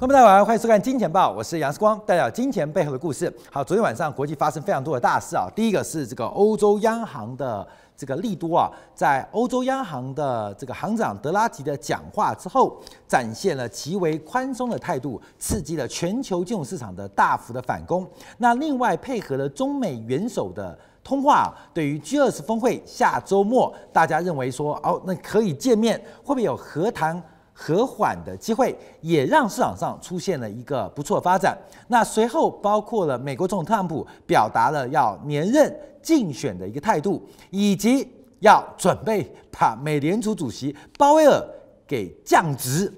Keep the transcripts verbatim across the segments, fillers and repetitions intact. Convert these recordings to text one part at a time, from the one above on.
各位大家晚上好，欢迎收看《金钱报》，我是杨世光，带来金钱背后的故事。好，昨天晚上国际发生非常多的大事啊，第一个是这个欧洲央行的。 这个利多啊，在欧洲央行的这个行长德拉吉的讲话之后，展现了极为宽松的态度，刺激了全球金融市场的大幅的反攻。那另外配合了中美元首的通话，对于 G 二十 峰会下周末，大家认为说哦，那可以见面，会不会有和谈？ 和缓的机会，也让市场上出现了一个不错的发展。那随后包括了美国总统特朗普表达了要连任竞选的一个态度，以及要准备把美联储主席鲍威尔给降职。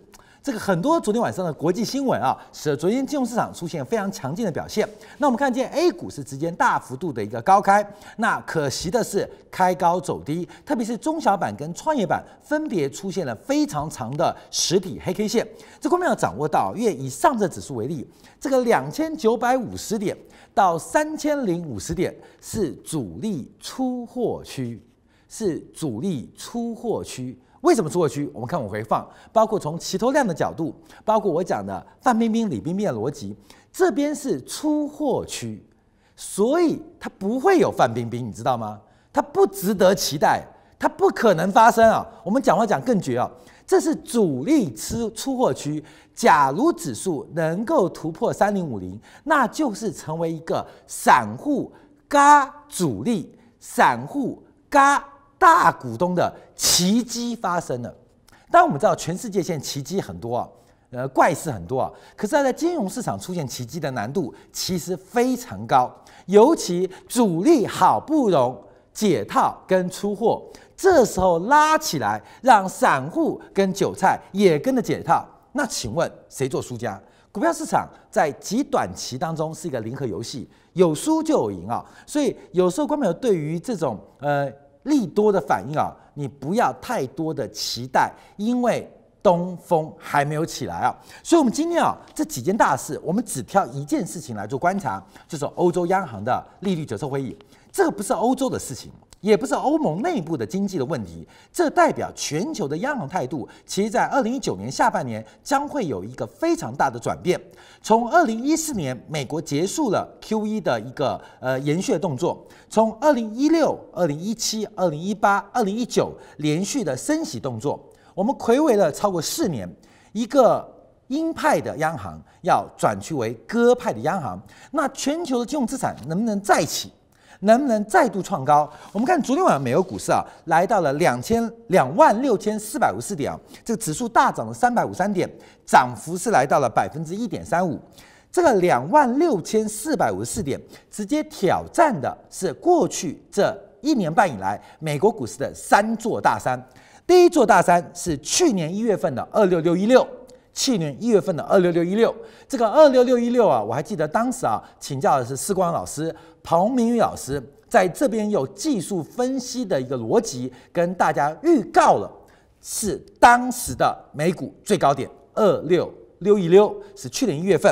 这个很多昨天晚上的国际新闻啊，使得昨天金融市场出现非常强劲的表现。那我们看见 A 股是之间大幅度的一个高开，那可惜的是开高走低，特别是中小板跟创业板分别出现了非常长的实体黑 K 线。这方面要掌握到，因为以上证指数为例，这个两千九百五十点到三千零五十点是主力出货区，是主力出货区。 为什么出货区？我们看我回放，包括从期头量的角度，包括我讲的范冰冰、李冰冰的逻辑，这边是出货区，所以它不会有范冰冰，你知道吗？它不值得期待，它不可能发生啊！我们讲话讲更绝啊！这是主力出出货区。假如指数能够突破 三零五零， 那就是成为一个散户嘎主力、散户嘎。 大股东的奇迹发生了，当然我们知道全世界现在奇迹很多啊，呃，怪事很多啊。可是要在金融市场出现奇迹的难度其实非常高，尤其主力好不容易解套跟出货，这时候拉起来，让散户跟韭菜也跟着解套。那请问谁做输家？股票市场在极短期当中是一个零和游戏，有输就有赢啊。所以有时候观众朋友对于这种呃。 利多的反应啊，你不要太多的期待，因为东风还没有起来啊。所以，我们今天啊这几件大事，我们只挑一件事情来做观察，就是欧洲央行的利率决策会议。这个不是欧洲的事情，也不是欧盟内部的经济的问题，这代表全球的央行态度，其实在二零一九年下半年将会有一个非常大的转变。从二零一四年美国结束了 Q E 的一个呃延续的动作。 从二零一六、二零一七、二零一八、二零一九连续的升息动作，我们睽违了超过四年。一个鹰派的央行要转去为鸽派的央行，那全球的金融资产能不能再起？能不能再度创高？我们看昨天晚上美国股市啊，来到了两万六千四百五十四点啊，这个指数大涨了三百五十三点，涨幅是来到了 百分之一点三五。 这个两万六千四百五十四点，直接挑战的是过去这一年半以来美国股市的三座大山。第一座大山是去年一月份的二六六一六，去年一月份的二六六一六。这个二六六一六啊，我还记得当时啊，请教的是施光老师、彭明宇老师，在这边有技术分析的一个逻辑，跟大家预告了是当时的美股最高点二六六一六，是去年一月份。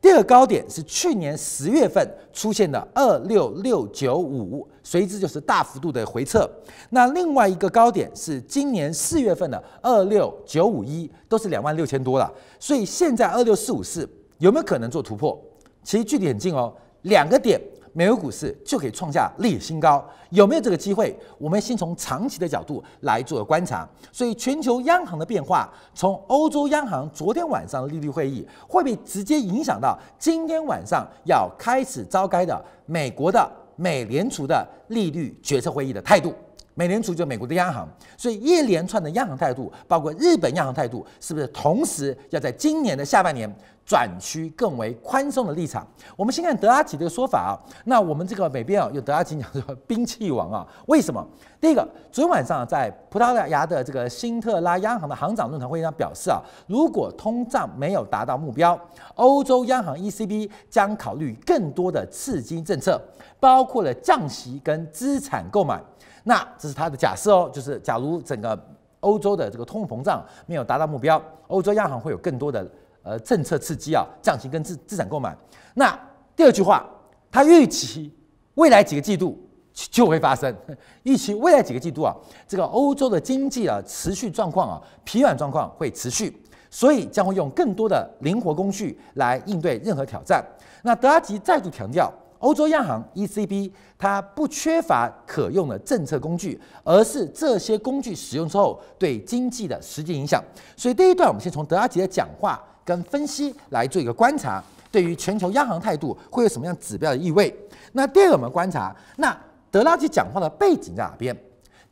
第二高点是去年十月份出现的二六六九五，随之就是大幅度的回撤。那另外一个高点是今年四月份的二六九五一，都是两万六千多了。所以现在二六四五四有没有可能做突破？其实距离很近哦，两个点，美国股市就可以创下历史新高。有没有这个机会？我们先从长期的角度来做观察。所以全球央行的变化，从欧洲央行昨天晚上的利率会议，会不会直接影响到今天晚上要开始召开的美国的美联储的利率决策会议的态度？美联储就是美国的央行，所以一连串的央行态度，包括日本央行态度，是不是同时要在今年的下半年？ 转趋更为宽松的立场。我们先看德拉吉的说法啊，那我们这个美编啊，有德拉吉讲说兵器王啊，为什么？第一个，昨天晚上在葡萄牙的这个辛特拉央行的行长论坛会上表示啊，如果通胀没有达到目标，欧洲央行 E C B 将考虑更多的刺激政策，包括了降息跟资产购买。那这是他的假设哦，就是假如整个欧洲的这个通货膨胀没有达到目标，欧洲央行会有更多的。 呃，政策刺激啊，降息跟资资产购买。那第二句话，他预期未来几个季度就会发生，预期未来几个季度啊，这个欧洲的经济啊持续状况啊疲软状况会持续，所以将会用更多的灵活工具来应对任何挑战。那德拉吉再度强调，欧洲央行 E C B 它不缺乏可用的政策工具，而是这些工具使用之后对经济的实际影响。所以第一段我们先从德拉吉的讲话跟分析来做一个观察，对于全球央行态度会有什么样指标的意味？那第二个我们观察，那德拉吉讲话的背景在哪边？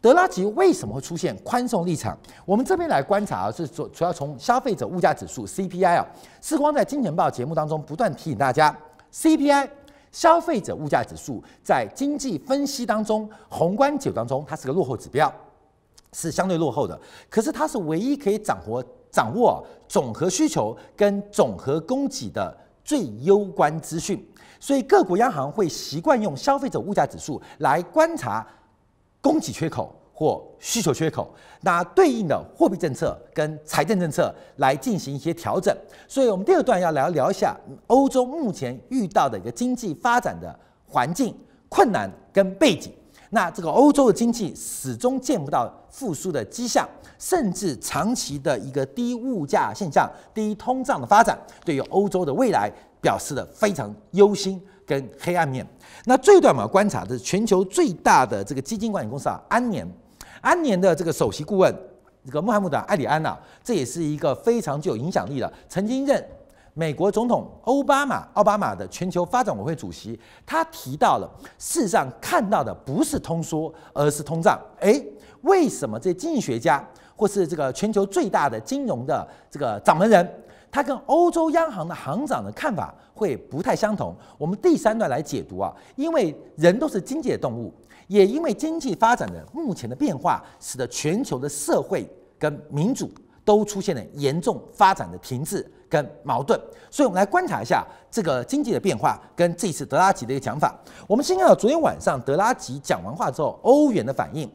德拉吉为什么会出现宽松立场？我们这边来观察啊，是主主要从消费者物价指数 C P I 啊，世光在金钱报节目当中不断提醒大家 ，C P I 消费者物价指数在经济分析当中、宏观解读当中，它是个落后指标，是相对落后的。可是它是唯一可以掌握掌握总和需求跟总和供给的最优观资讯，所以各国央行会习惯用消费者物价指数来观察 供给缺口或需求缺口，那对应的货币政策跟财政政策来进行一些调整。所以，我们第二段要来聊一下欧洲目前遇到的一个经济发展的环境困难跟背景。那这个欧洲的经济始终见不到复苏的迹象，甚至长期的一个低物价现象、低通胀的发展，对于欧洲的未来表示了非常忧心 跟黑暗面。那最短我们观察的是全球最大的这个基金管理公司啊，安联，安联的这个首席顾问这个穆罕默德·埃里安啊，这也是一个非常具有影响力的，曾经任美国总统奥巴马奥巴马的全球发展委员会主席。他提到了，事实上看到的不是通缩，而是通胀。哎，为什么这经济学家或是这个全球最大的金融的这个掌门人， 它跟欧洲央行的行长的看法会不太相同。我们第三段来解读啊，因为人都是经济的动物，也因为经济发展的目前的变化，使得全球的社会跟民主都出现了严重发展的停滞跟矛盾。所以，我们来观察一下这个经济的变化跟这次德拉吉的一个讲法。我们先看到昨天晚上德拉吉讲完话之后，欧元的反应，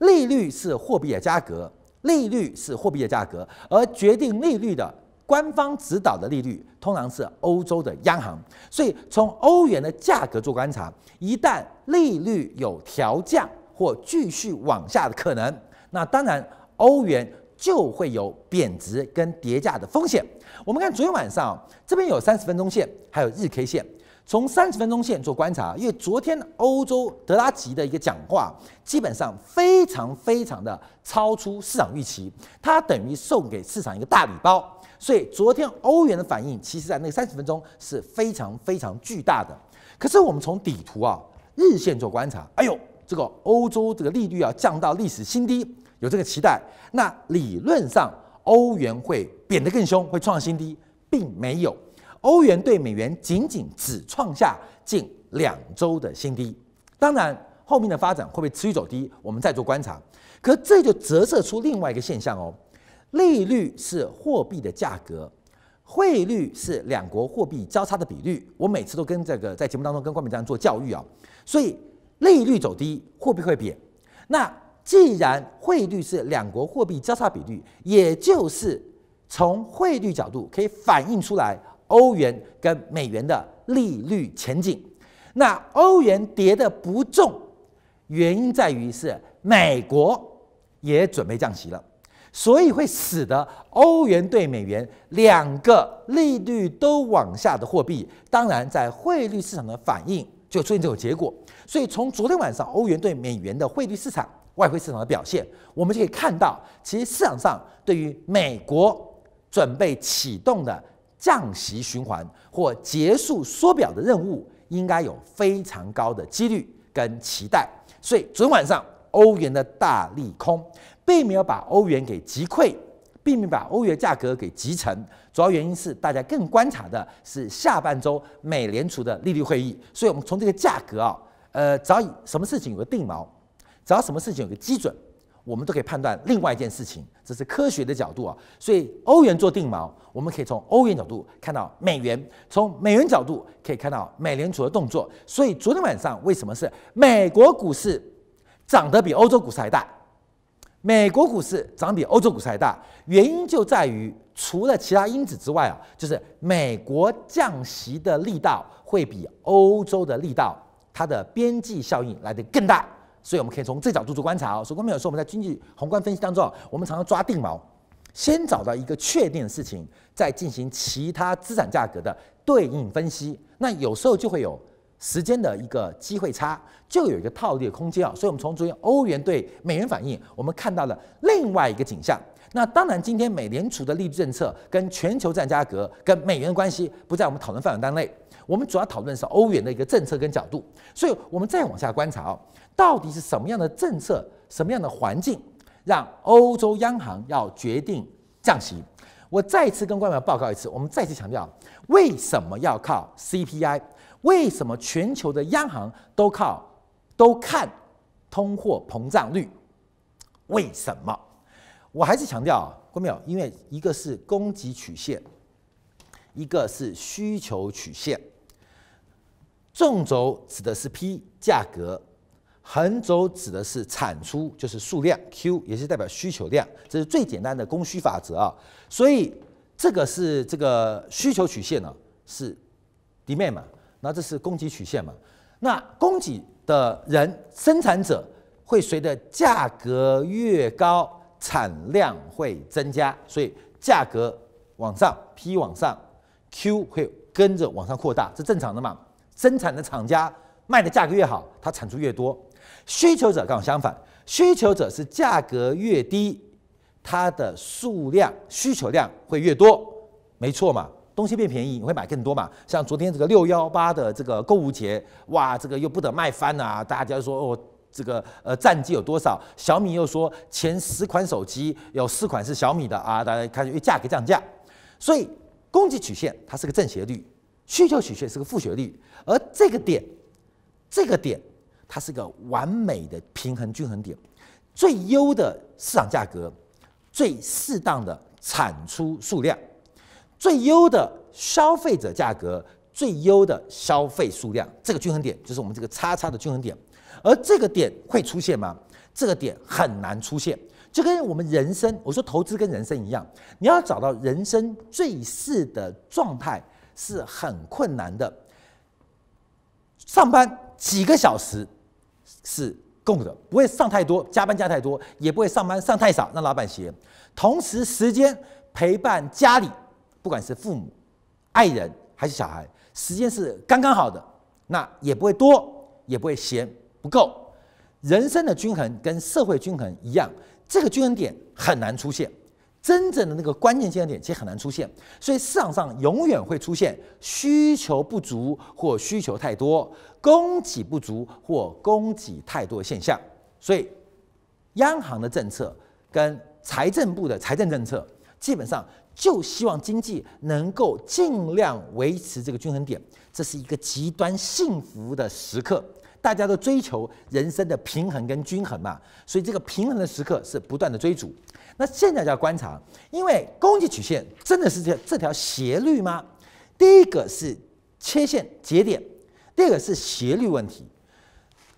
利率是货币的价格，利率是货币的价格，而决定利率的 官方指导的利率通常是欧洲的央行，所以从欧元的价格做观察，一旦利率有调降或继续往下的可能，那当然欧元就会有贬值跟跌价的风险。我们看昨天晚上、哦、这边有三十分钟线，还有日 K 线，从三十分钟线做观察，因为昨天欧洲德拉吉的一个讲话，基本上非常非常的超出市场预期，它等于送给市场一个大礼包。 所以昨天欧元的反应，其实在那三十分钟是非常非常巨大的。可是我们从底图啊、日线做观察，哎呦，这个欧洲这个利率啊降到历史新低，有这个期待。那理论上欧元会贬得更凶，会创新低，并没有。欧元对美元仅仅只创下近两周的新低。当然，后面的发展会不会持续走低，我们再做观察。可这就折射出另外一个现象哦。 利率是货币的价格，汇率是两国货币交叉的比率。我每次都跟这个在节目当中跟观众这样做教育啊，所以利率走低，货币会贬。那既然汇率是两国货币交叉比率，也就是从汇率角度可以反映出来欧元跟美元的利率前景。那欧元跌得不重，原因在于是美国也准备降息了。 所以会使得欧元对美元两个利率都往下的货币，当然在汇率市场的反应就出现这种结果。所以从昨天晚上欧元对美元的汇率市场、外汇市场的表现，我们就可以看到，其实市场上对于美国准备启动的降息循环或结束缩表的任务，应该有非常高的几率跟期待。所以昨天晚上欧元的大利空， 并没有把欧元给击溃，并没有把欧元价格给击沉。主要原因是大家更观察的是下半周美联储的利率会议，所以我们从这个价格啊，呃，只要什么事情有个定锚，只要什么事情有个基准，我们都可以判断另外一件事情，这是科学的角度啊。所以欧元做定锚，我们可以从欧元角度看到美元，从美元角度可以看到美联储的动作。所以昨天晚上为什么是美国股市涨得比欧洲股市还大？ 美国股市涨比欧洲股市还大，原因就在于除了其他因子之外啊，就是美国降息的力道会比欧洲的力道，它的边际效应来得更大，所以我们可以从这角度做观察哦。所以，我们有时候我们在经济宏观分析当中，我们常常抓定锚，先找到一个确定的事情，再进行其他资产价格的对应分析。那有时候就会有时间的一个机会差，就有一个套利的空间啊。所以，我们从昨天欧元对美元反应，我们看到了另外一个景象。那当然，今天美联储的利率政策跟全球资产价格跟美元的关系不在我们讨论范围当内。我们主要讨论是欧元的一个政策跟角度。所以，我们再往下观察哦，到底是什么样的政策，什么样的环境？ 让欧洲央行要决定降息。我再次跟官员报告一次，我们再次强调，为什么要靠 C P I？ 为什么全球的央行都靠都看通货膨胀率？为什么？我还是强调啊，官员，因为一个是供给曲线，一个是需求曲线。纵轴指的是 P 价格。 横轴指的是产出，就是数量 Q， 也是代表需求量，这是最简单的供需法则啊。所以这个是这个需求曲线呢、啊，是 demand 嘛，那这是供给曲线嘛。那供给的人生产者会随着价格越高，产量会增加，所以价格往上 ，P 往上 ，Q 会跟着往上扩大，这正常的嘛。生产的厂家卖的价格越好，它产出越多。 需求者刚好相反，需求者是价格越低，它的数量需求量会越多，没错嘛，东西变便宜，你会买更多嘛。像昨天这个六一八的这个购物节，哇，这个又不得卖翻啊，大家说哦，这个呃战绩有多少？小米又说前十款手机有四款是小米的啊，大家看因为价格降价，所以供给曲线它是个正斜率，需求曲线是个负斜率，而这个点，这个点。 它是个完美的平衡均衡点，最优的市场价格，最适当的产出数量，最优的消费者价格，最优的消费数量，这个均衡点就是我们这个叉叉的均衡点。而这个点会出现吗？这个点很难出现，就跟我们人生，我说投资跟人生一样，你要找到人生最适的状态是很困难的。上班几个小时。 是供的，不会上太多，加班加太多，也不会上班上太少，让老板闲。同时，时间陪伴家里，不管是父母、爱人还是小孩，时间是刚刚好的，那也不会多，也不会嫌不够。人生的均衡跟社会均衡一样，这个均衡点很难出现，真正的那个关键均衡点其实很难出现，所以市场上永远会出现需求不足或需求太多。 供给不足或供给太多的现象，所以央行的政策跟财政部的财政政策，基本上就希望经济能够尽量维持这个均衡点。这是一个极端幸福的时刻，大家都追求人生的平衡跟均衡嘛，所以这个平衡的时刻是不断的追逐。那现在就要观察，因为供给曲线真的是这这条斜率吗？第一个是切线节点。 第二个是斜率问题，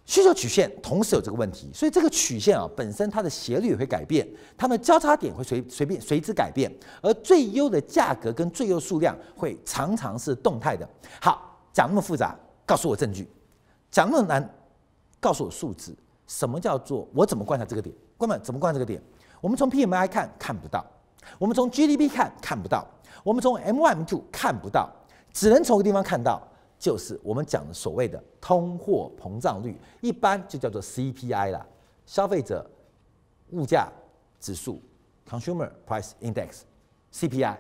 需求曲线同时有这个问题，所以这个曲线啊本身它的斜率也会改变，它们交叉点会随随便随之改变，而最优的价格跟最优数量会常常是动态的。好，讲那么复杂，告诉我证据；讲那么难，告诉我数字。什么叫做我怎么观察这个点？官们怎么观察这个点？我们从 P M I 看看不到，我们从 G D P 看看不到，我们从 M one M two 看不到，只能从一个地方看到。 就是我们讲的所谓的通货膨胀率，一般就叫做 C P I 啦，消费者物价指数 （Consumer Price Index, C P I）。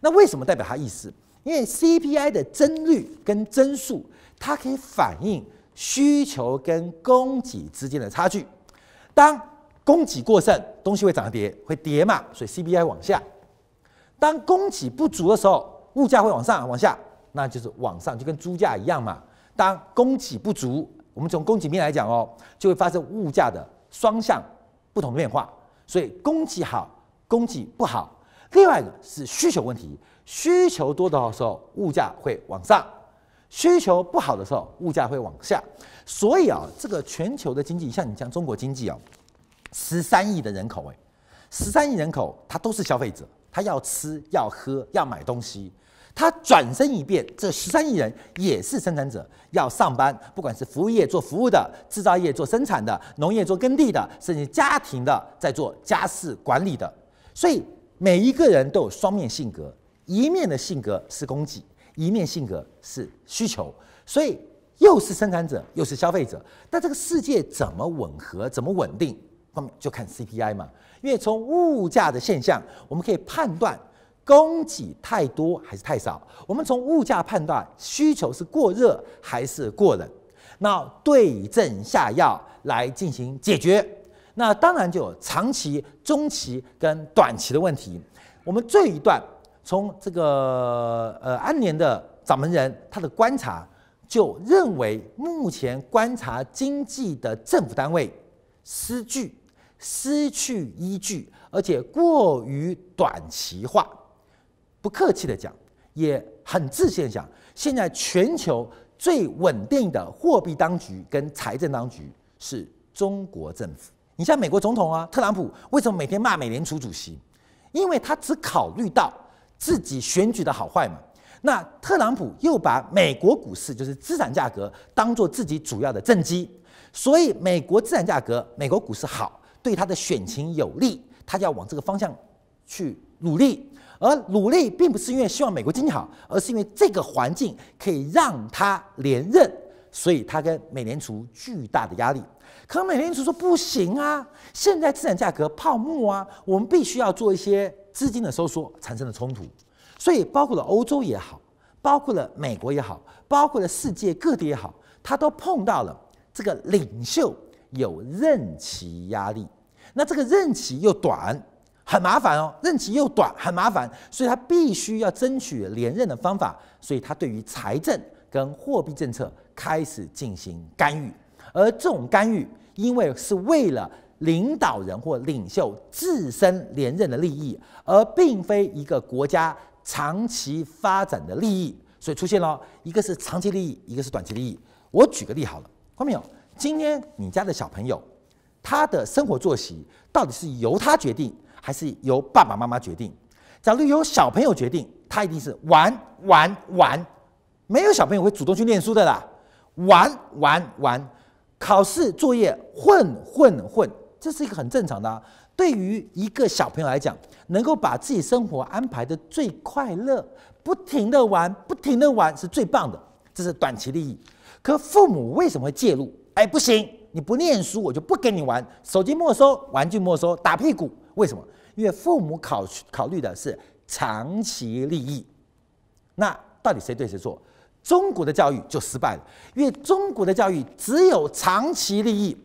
那为什么代表它意思？因为 C P I 的增率跟增速，它可以反映需求跟供给之间的差距。当供给过剩，东西会涨跌，会跌嘛，所以 C P I 往下；当供给不足的时候，物价会往上往下。 那就是往上，就跟猪价一样嘛。当供给不足，我们从供给面来讲哦，就会发生物价的双向不同的变化。所以供给好，供给不好。另外一个是需求问题，需求多的时候，物价会往上；需求不好的时候，物价会往下。所以啊，这个全球的经济，像你像中国经济啊，十三亿的人口，哎，十三亿人口，他都是消费者，他要吃，要喝，要买东西。 他转身一变，这十三亿人也是生产者，要上班，不管是服务业做服务的，制造业做生产的，农业做耕地的，甚至家庭的在做家事管理的。所以每一个人都有双面性格，一面的性格是供给，一面性格是需求，所以又是生产者又是消费者。那这个世界怎么吻合，怎么稳定？那么就看 C P I 嘛，因为从物价的现象，我们可以判断供给太多还是太少。我们从物价判断需求是过热还是过冷，那对症下药来进行解决。那当然就有长期、中期跟短期的问题。我们这一段从这个呃安联的掌门人他的观察，就认为目前观察经济的政府单位失据。失去依据，而且过于短期化。不客气的讲，也很自信的讲，现在全球最稳定的货币当局跟财政当局是中国政府。你像美国总统啊，特朗普为什么每天骂美联储主席？因为他只考虑到自己选举的好坏嘛。那特朗普又把美国股市就是资产价格当做自己主要的政绩，所以美国资产价格、美国股市好。对他的选情有利，他就要往这个方向去努力。而努力并不是因为希望美国经济好，而是因为这个环境可以让他连任，所以他跟美联储巨大的压力。可美联储说不行啊，现在资产价格泡沫啊，我们必须要做一些资金的收缩，产生了冲突。所以包括了欧洲也好，包括了美国也好，包括了世界各地也好，他都碰到了这个领袖。有任期压力，那这个任期又短，很麻烦哦。任期又短，很麻烦，所以他必须要争取连任的方法。所以他对于财政跟货币政策开始进行干预，而这种干预，因为是为了领导人或领袖自身连任的利益，而并非一个国家长期发展的利益，所以出现了一个是长期利益，一个是短期利益。我举个例好了，看到没有？今天你家的小朋友，他的生活作息到底是由他决定，还是由爸爸妈妈决定？假如由小朋友决定，他一定是玩玩玩，没有小朋友会主动去念书的啦，玩玩玩，考试作业混混混，这是一个很正常的啊。对于一个小朋友来讲，能够把自己生活安排得最快乐，不停的玩，不停的玩是最棒的，这是短期利益。可父母为什么会介入？哎，不行！你不念书，我就不跟你玩，手机没收，玩具没收，打屁股。为什么？因为父母考考虑的是长期利益。那到底谁对谁错？中国的教育就失败了，因为中国的教育只有长期利益，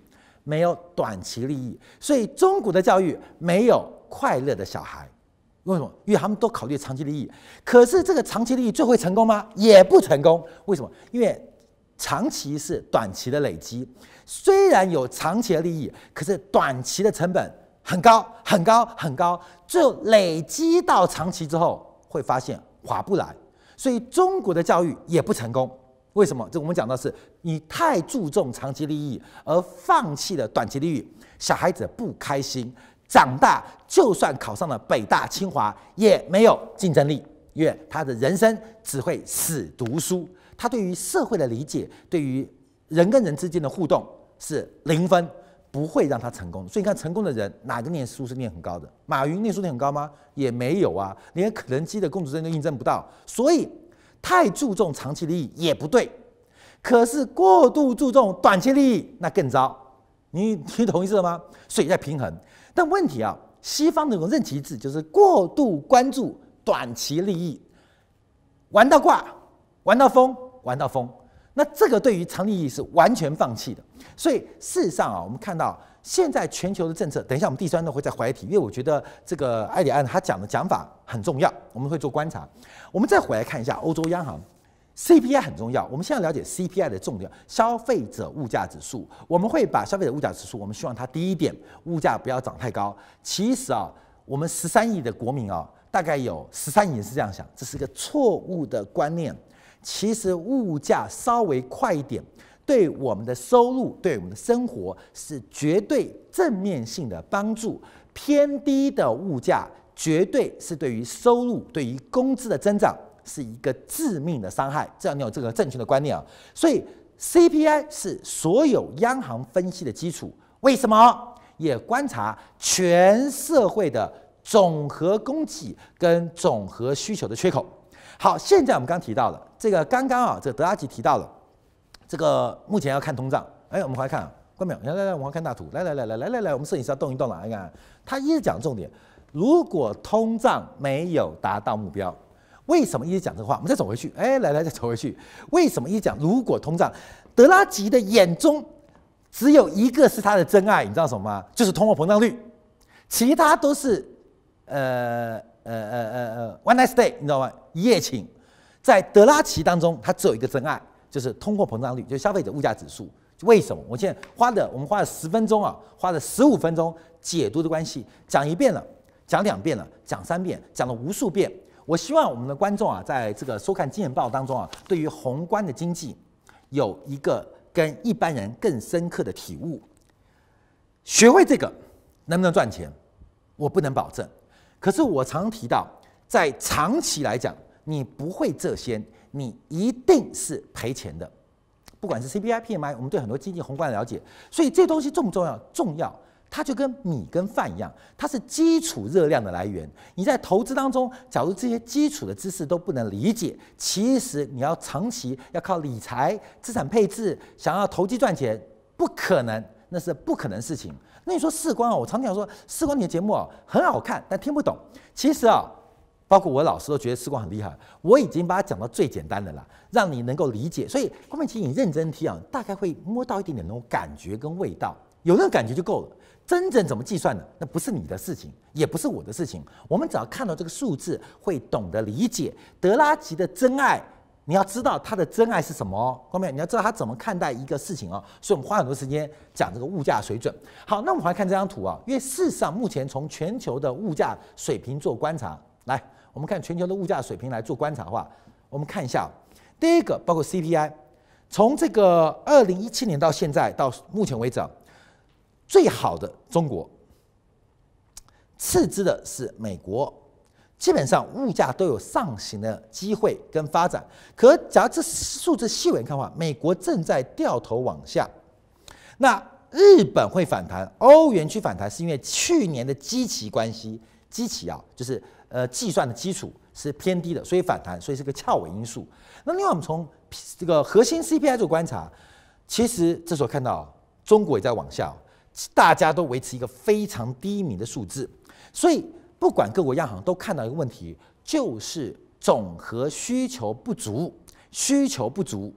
没有短期利益，所以中国的教育没有快乐的小孩。为什么？因为他们都考虑长期利益。可是这个长期利益最后会成功吗？也不成功。为什么？因为长期是短期的累积，虽然有长期的利益，可是短期的成本很高很高很高，最后累积到长期之后会发现划不来，所以中国的教育也不成功。为什么？这我们讲到是你太注重长期利益，而放弃了短期利益，小孩子不开心，长大就算考上了北大清华也没有竞争力，因为他的人生只会死读书。他对于社会的理解，对于人跟人之间的互动是零分，不会让他成功。所以你看，成功的人哪个念书是念很高的？马云念书念很高吗？也没有啊，连肯德基的公主证都印证不到。所以太注重长期利益也不对，可是过度注重短期利益那更糟。你你同意这吗？所以在平衡。但问题啊，西方的那种任期制就是过度关注短期利益，玩到挂，玩到疯。玩到疯，那这个对于长期利益是完全放弃的。所以事实上啊，我们看到现在全球的政策，等一下我们第三段会再回来提，因为我觉得这个埃里安他讲的讲法很重要，我们会做观察。我们再回来看一下欧洲央行 C P I 很重要，我们现在了解 C P I 的重点，消费者物价指数，我们会把消费者物价指数，我们希望它第一点物价不要涨太高。其实啊，我们十三亿的国民啊，大概有十三亿人是这样想，这是一个错误的观念。其实物价稍微快一点，对我们的收入、对我们的生活是绝对正面性的帮助。偏低的物价绝对是对于收入、对于工资的增长是一个致命的伤害。只要你有这个正确的观念啊，所以 C P I 是所有央行分析的基础。为什么？也观察全社会的总和供给跟总和需求的缺口。好，现在我们刚提到了这个，刚刚啊，这个德拉吉提到了这个目前要看通胀。哎，我们回来看啊，观众朋友，来来来，我们看大图，来来来来来来来，我们摄影师要动一动了，你看，他一直讲重点，如果通胀没有达到目标。 为什么一直讲这话？我们再走回去，哎，来来，再走回去。为什么一直讲？如果通胀，德拉吉的眼中只有一个是他的真爱，你知道什么吗？就是通货膨胀率，其他都是呃呃呃呃呃 one night stay， 你知道吗？一夜情。在德拉吉当中，他只有一个真爱，就是通货膨胀率，就是消费者物价指数。为什么？我现在花的，我们花了十分钟啊，花了十五分钟解读的关系，讲一遍了，讲两遍了，讲三遍，讲了无数遍。 我希望我们的观众啊，在这个收看《金钱报》当中啊，对于宏观的经济有一个跟一般人更深刻的体悟。学会这个能不能赚钱，我不能保证。可是我常提到，在长期来讲，你不会这些，你一定是赔钱的。不管是 C P I、P M I， 我们对很多经济宏观的了解，所以这东西重不重要？重要。 它就跟米跟饭一样，它是基础热量的来源。你在投资当中，假如这些基础的知识都不能理解，其实你要长期要靠理财、资产配置，想要投机赚钱，不可能，那是不可能的事情。那你说世光啊，我常讲说世光你的节目啊很好看，但听不懂。其实啊，包括我老师都觉得世光很厉害，我已经把它讲到最简单的啦，让你能够理解。所以后面其实你认真听啊，大概会摸到一点点那种感觉跟味道，有那种感觉就够了。 真正怎么计算的，那不是你的事情，也不是我的事情。我们只要看到这个数字，会懂得理解德拉吉的真爱。你要知道他的真爱是什么哦，后面你要知道他怎么看待一个事情哦。所以我们花很多时间讲这个物价水准。好，那我们来看这张图啊，因为事实上目前从全球的物价水平做观察，来，我们看全球的物价水平来做观察的话，我们看一下，第一个包括 C P I， 从这个二零一七年到现在到目前为止。 最好的中国，次之的是美国，基本上物价都有上行的机会跟发展。可假如这数字细微看的话，美国正在掉头往下，那日本会反弹，欧元区反弹是因为去年的基期关系，基期啊就是呃计算的基础是偏低的，所以反弹，所以是个翘尾因素。那另外我们从这个核心 C P I 做观察，其实这时候看到中国也在往下。 大家都维持一个非常低迷的数字，所以不管各国央行都看到一个问题，就是总和需求不足，需求不足，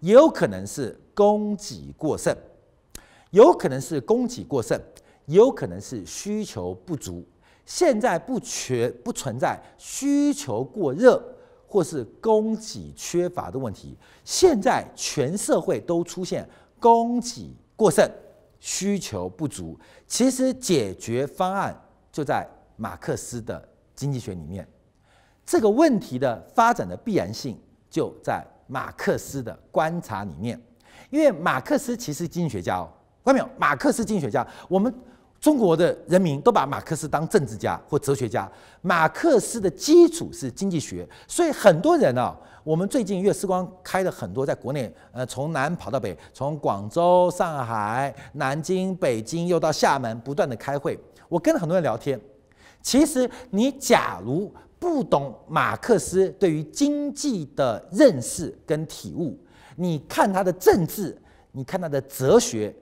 也有可能是供给过剩，有可能是供给过剩，也有可能是需求不足。现在不缺不存在需求过热或是供给缺乏的问题，现在全社会都出现供给过剩。 需求不足，其实解决方案就在马克思的经济学里面。这个问题的发展的必然性就在马克思的观察里面，因为马克思其实经济学家哦，看到没有？马克思经济学家，我们中国的人民都把马克思当政治家或哲学家。马克思的基础是经济学，所以很多人啊、哦。 我们最近月时光开了很多，在国内，呃，从南跑到北，从广州、上海、南京、北京，又到厦门，不断的开会。我跟很多人聊天，其实你假如不懂马克思对于经济的认识跟体悟，你看他的政治，你看他的哲学，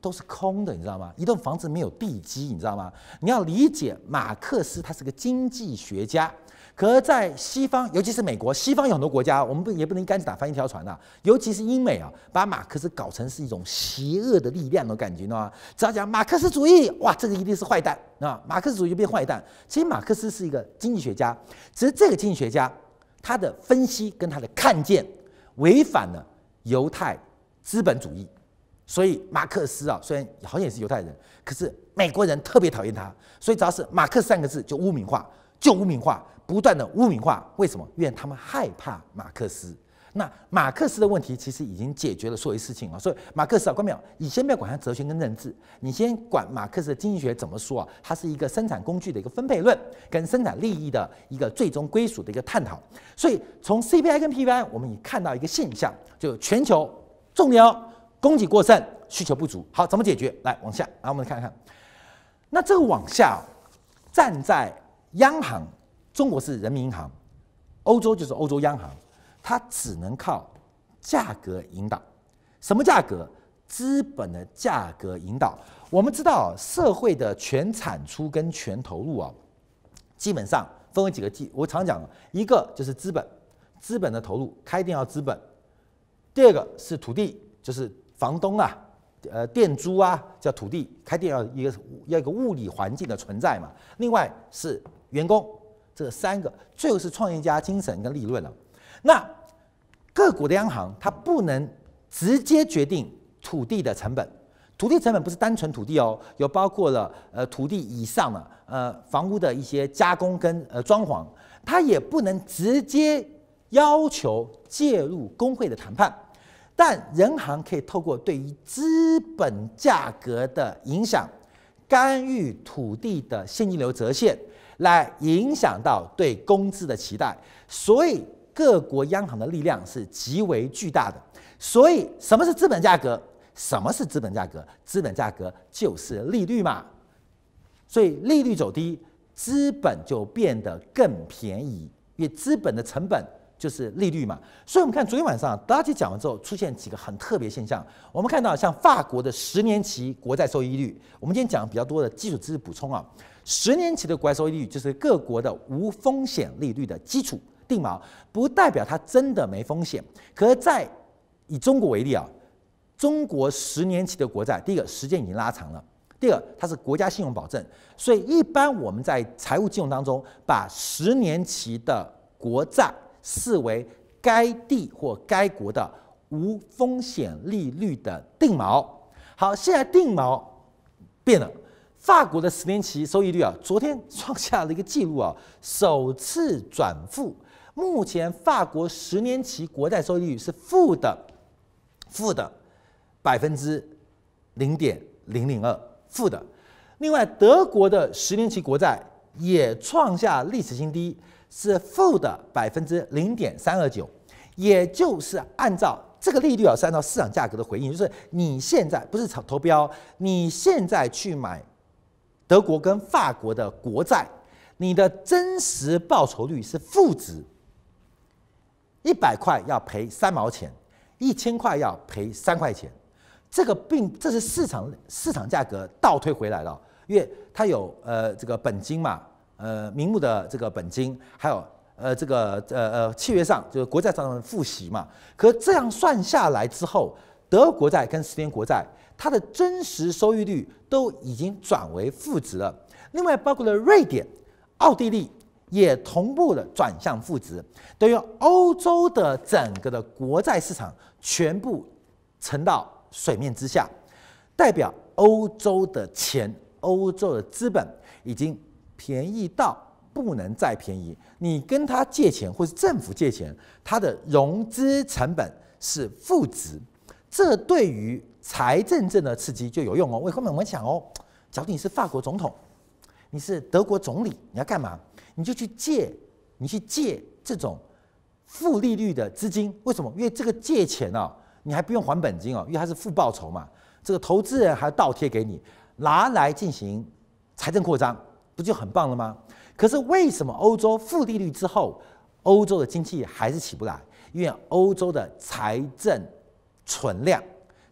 都是空的，你知道吗？一栋房子没有地基，你知道吗？你要理解马克思，他是个经济学家。 可在西方，尤其是美国，西方有很多国家，我们不也不能一竿子打翻一条船呐、啊。尤其是英美啊，把马克思搞成是一种邪恶的力量的感觉呢。只要讲马克思主义，哇，这个一定是坏蛋啊！马克思主义就变坏蛋。其实马克思是一个经济学家，只是这个经济学家他的分析跟他的看见违反了犹太资本主义，所以马克思啊，虽然好像也是犹太人，可是美国人特别讨厌他，所以只要是马克思三个字就污名化，就污名化。 不断的污名化，为什么？因为他们害怕马克思。那马克思的问题其实已经解决了所有事情啊。所以马克思啊，观众朋友，你先不要管他哲学跟政治，你先管马克思的经济学怎么说啊？它是一个生产工具的一个分配论，跟生产利益的一个最终归属的一个探讨。所以从 C P I 跟 P P I， 我们已看到一个现象，就全球重点哦，供给过剩，需求不足。好，怎么解决？来往下，来我们看看。那这个往下、哦。站在央行，中国是人民银行，欧洲就是欧洲央行，它只能靠价格引导。什么价格？资本的价格引导。我们知道，社会的全产出跟全投入啊，基本上分为几个基。我常讲，一个就是资本，资本的投入，开店要资本；第二个是土地，就是房东啊。 呃，店租啊，叫土地，开店要一个要一个物理环境的存在嘛。另外是员工，这三个，最后是创业家精神跟利润了。那各国的央行它不能直接决定土地的成本，土地成本不是单纯土地哦，有包括了呃土地以上的呃房屋的一些加工跟呃装潢，它也不能直接要求介入工会的谈判。 但人行可以透过对于资本价格的影响，干预土地的现金流折现，来影响到对工资的期待。所以各国央行的力量是极为巨大的。所以什么是资本价格？什么是资本价格？资本价格就是利率嘛。所以利率走低，资本就变得更便宜，因为资本的成本。 就是利率嘛，所以我们看昨天晚上达奇讲完之后，出现几个很特别现象。我们看到像法国的十年期国债收益率，我们今天讲比较多的基础知识补充啊。十年期的国债收益率就是各国的无风险利率的基础定锚，不代表它真的没风险。可是在以中国为例啊，中国十年期的国债，第一个时间已经拉长了，第二它是国家信用保证，所以一般我们在财务金融当中把十年期的国债 视为该地或该国的无风险利率的定锚。好，现在定锚变了。法国的十年期收益率啊，昨天创下了一个记录啊，首次转负。目前法国十年期国债收益率是负的，负的百分之零点零零二，负的。另外，德国的十年期国债也创下历史新低。 是负的百分之零点三二九，也就是按照这个利率啊，是按照市场价格的回应，就是你现在不是投投标，你现在去买德国跟法国的国债，你的真实报酬率是负值，一百块要赔三毛钱，一千块要赔三块钱，这个并这是市场市场价格倒推回来了，因为它有呃这个本金嘛。 呃，名目的这个本金，还有呃这个呃呃契约上就是国债上的付息嘛。可这样算下来之后，德国债跟十年国债，它的真实收益率都已经转为负值了。另外，包括了瑞典、奥地利也同步的转向负值，等于欧洲的整个的国债市场全部沉到水面之下，代表欧洲的钱、欧洲的资本已经 便宜到不能再便宜，你跟他借钱或是政府借钱，它的融资成本是负值，这对于财政政的刺激就有用哦。为什么我们想哦？假如你是法国总统，你是德国总理，你要干嘛？你就去借，你去借这种负利率的资金。为什么？因为这个借钱哦，你还不用还本金哦，因为它是负报酬嘛。这个投资人还倒贴给你，拿来进行财政扩张。 不就很棒了吗？可是为什么欧洲负利率之后，欧洲的经济还是起不来？因为欧洲的财政存量、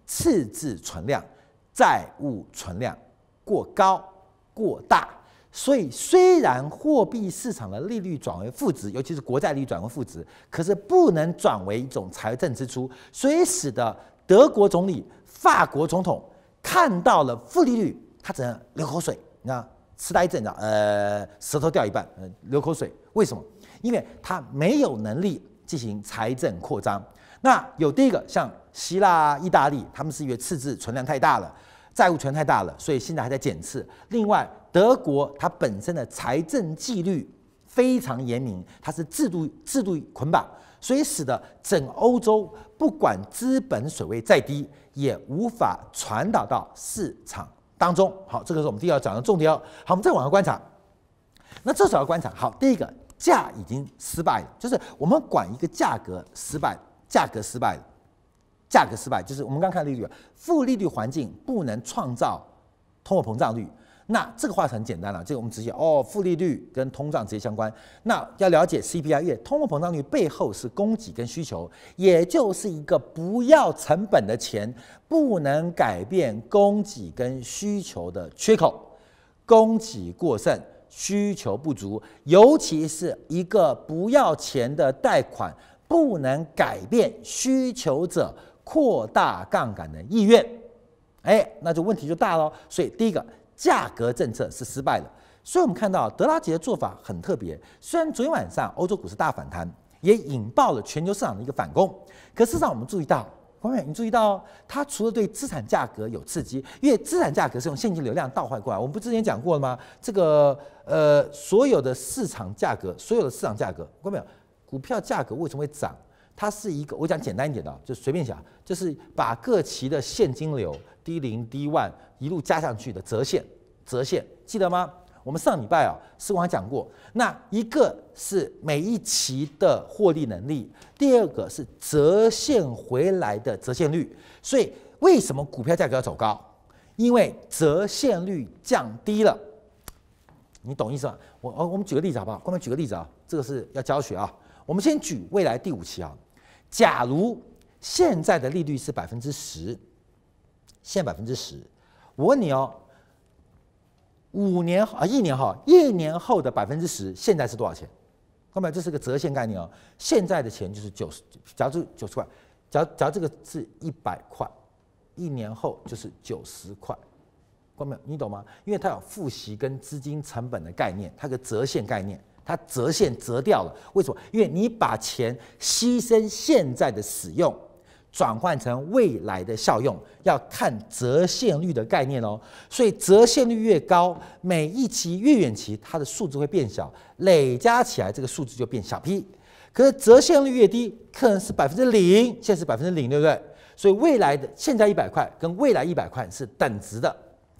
赤字存量、债务存量过高、过大，所以虽然货币市场的利率转为负值，尤其是国债利率转为负值，可是不能转为一种财政支出，所以使得德国总理、法国总统看到了负利率，他只能流口水，你知道。 痴呆症的，呃，舌头掉一半，呃，流口水。为什么？因为他没有能力进行财政扩张。那有第一个，像希腊、意大利，他们是因为赤字存量太大了，债务存太大了，所以现在还在减赤。另外，德国它本身的财政纪律非常严明，它是制度制度捆绑，所以使得整欧洲不管资本水位再低，也无法传导到市场 当中，好，这个是我们第二讲的重点。好，我们再往下观察。那这时候观察，好，第一个价已经失败了，就是我们管一个价格失败，价格失败了，价格失败，就是我们刚看利率，负利率环境不能创造通货膨胀率。那这个话很简单了、啊，这个我们直接哦，负利率跟通胀直接相关。那要了解 C P I 月通货膨胀率背后是供给跟需求，也就是一个不要成本的钱不能改变供给跟需求的缺口，供给过剩。 需求不足，尤其是一个不要钱的贷款，不能改变需求者扩大杠杆的意愿，哎，那就问题就大了。所以第一个，价格政策是失败了。所以我们看到德拉吉的做法很特别，虽然昨天晚上欧洲股市大反弹，也引爆了全球市场的一个反攻，可事实上我们注意到。 你注意到、哦，它除了对资产价格有刺激，因为资产价格是用现金流量倒换过来。我们不之前讲过了吗？这个呃，所有的市场价格，所有的市场价格，看到没有？股票价格为什么会涨？它是一个，我讲简单一点的，就随便想，就是把各期的现金流 D 零 D 一一路加上去的折现，折现记得吗？我们上礼拜啊，是我还讲过，那一个是每一期的获利能力，第二个是折现回来的折现率。所以为什么股票价格要走高？因为折现率降低了。你懂意思吗？我我们举个例子好不好？我们举个例子啊，这个是要教学啊。我们先举未来第五期啊。假如现在的利率是百分之十，现百分之十，我问你哦。 五年啊，一年哈，一年后的百分之十，现在是多少钱？看到没有？这是个折现概念哦。现在的钱就是九十，假如九十块，假如假如这个是一百块，一年后就是九十块，看到没有？你懂吗？因为它有付息跟资金成本的概念，它个折现概念，它折现折掉了。为什么？因为你把钱牺牲现在的使用。 转换成未来的效用，要看折现率的概念哦。所以折现率越高，每一期越远期，它的数字会变小，累加起来这个数字就变小 p。可是折现率越低，可能是百分之零，现在是百分之零，对不对？所以未来的现在一百块跟未来一百块是等值的，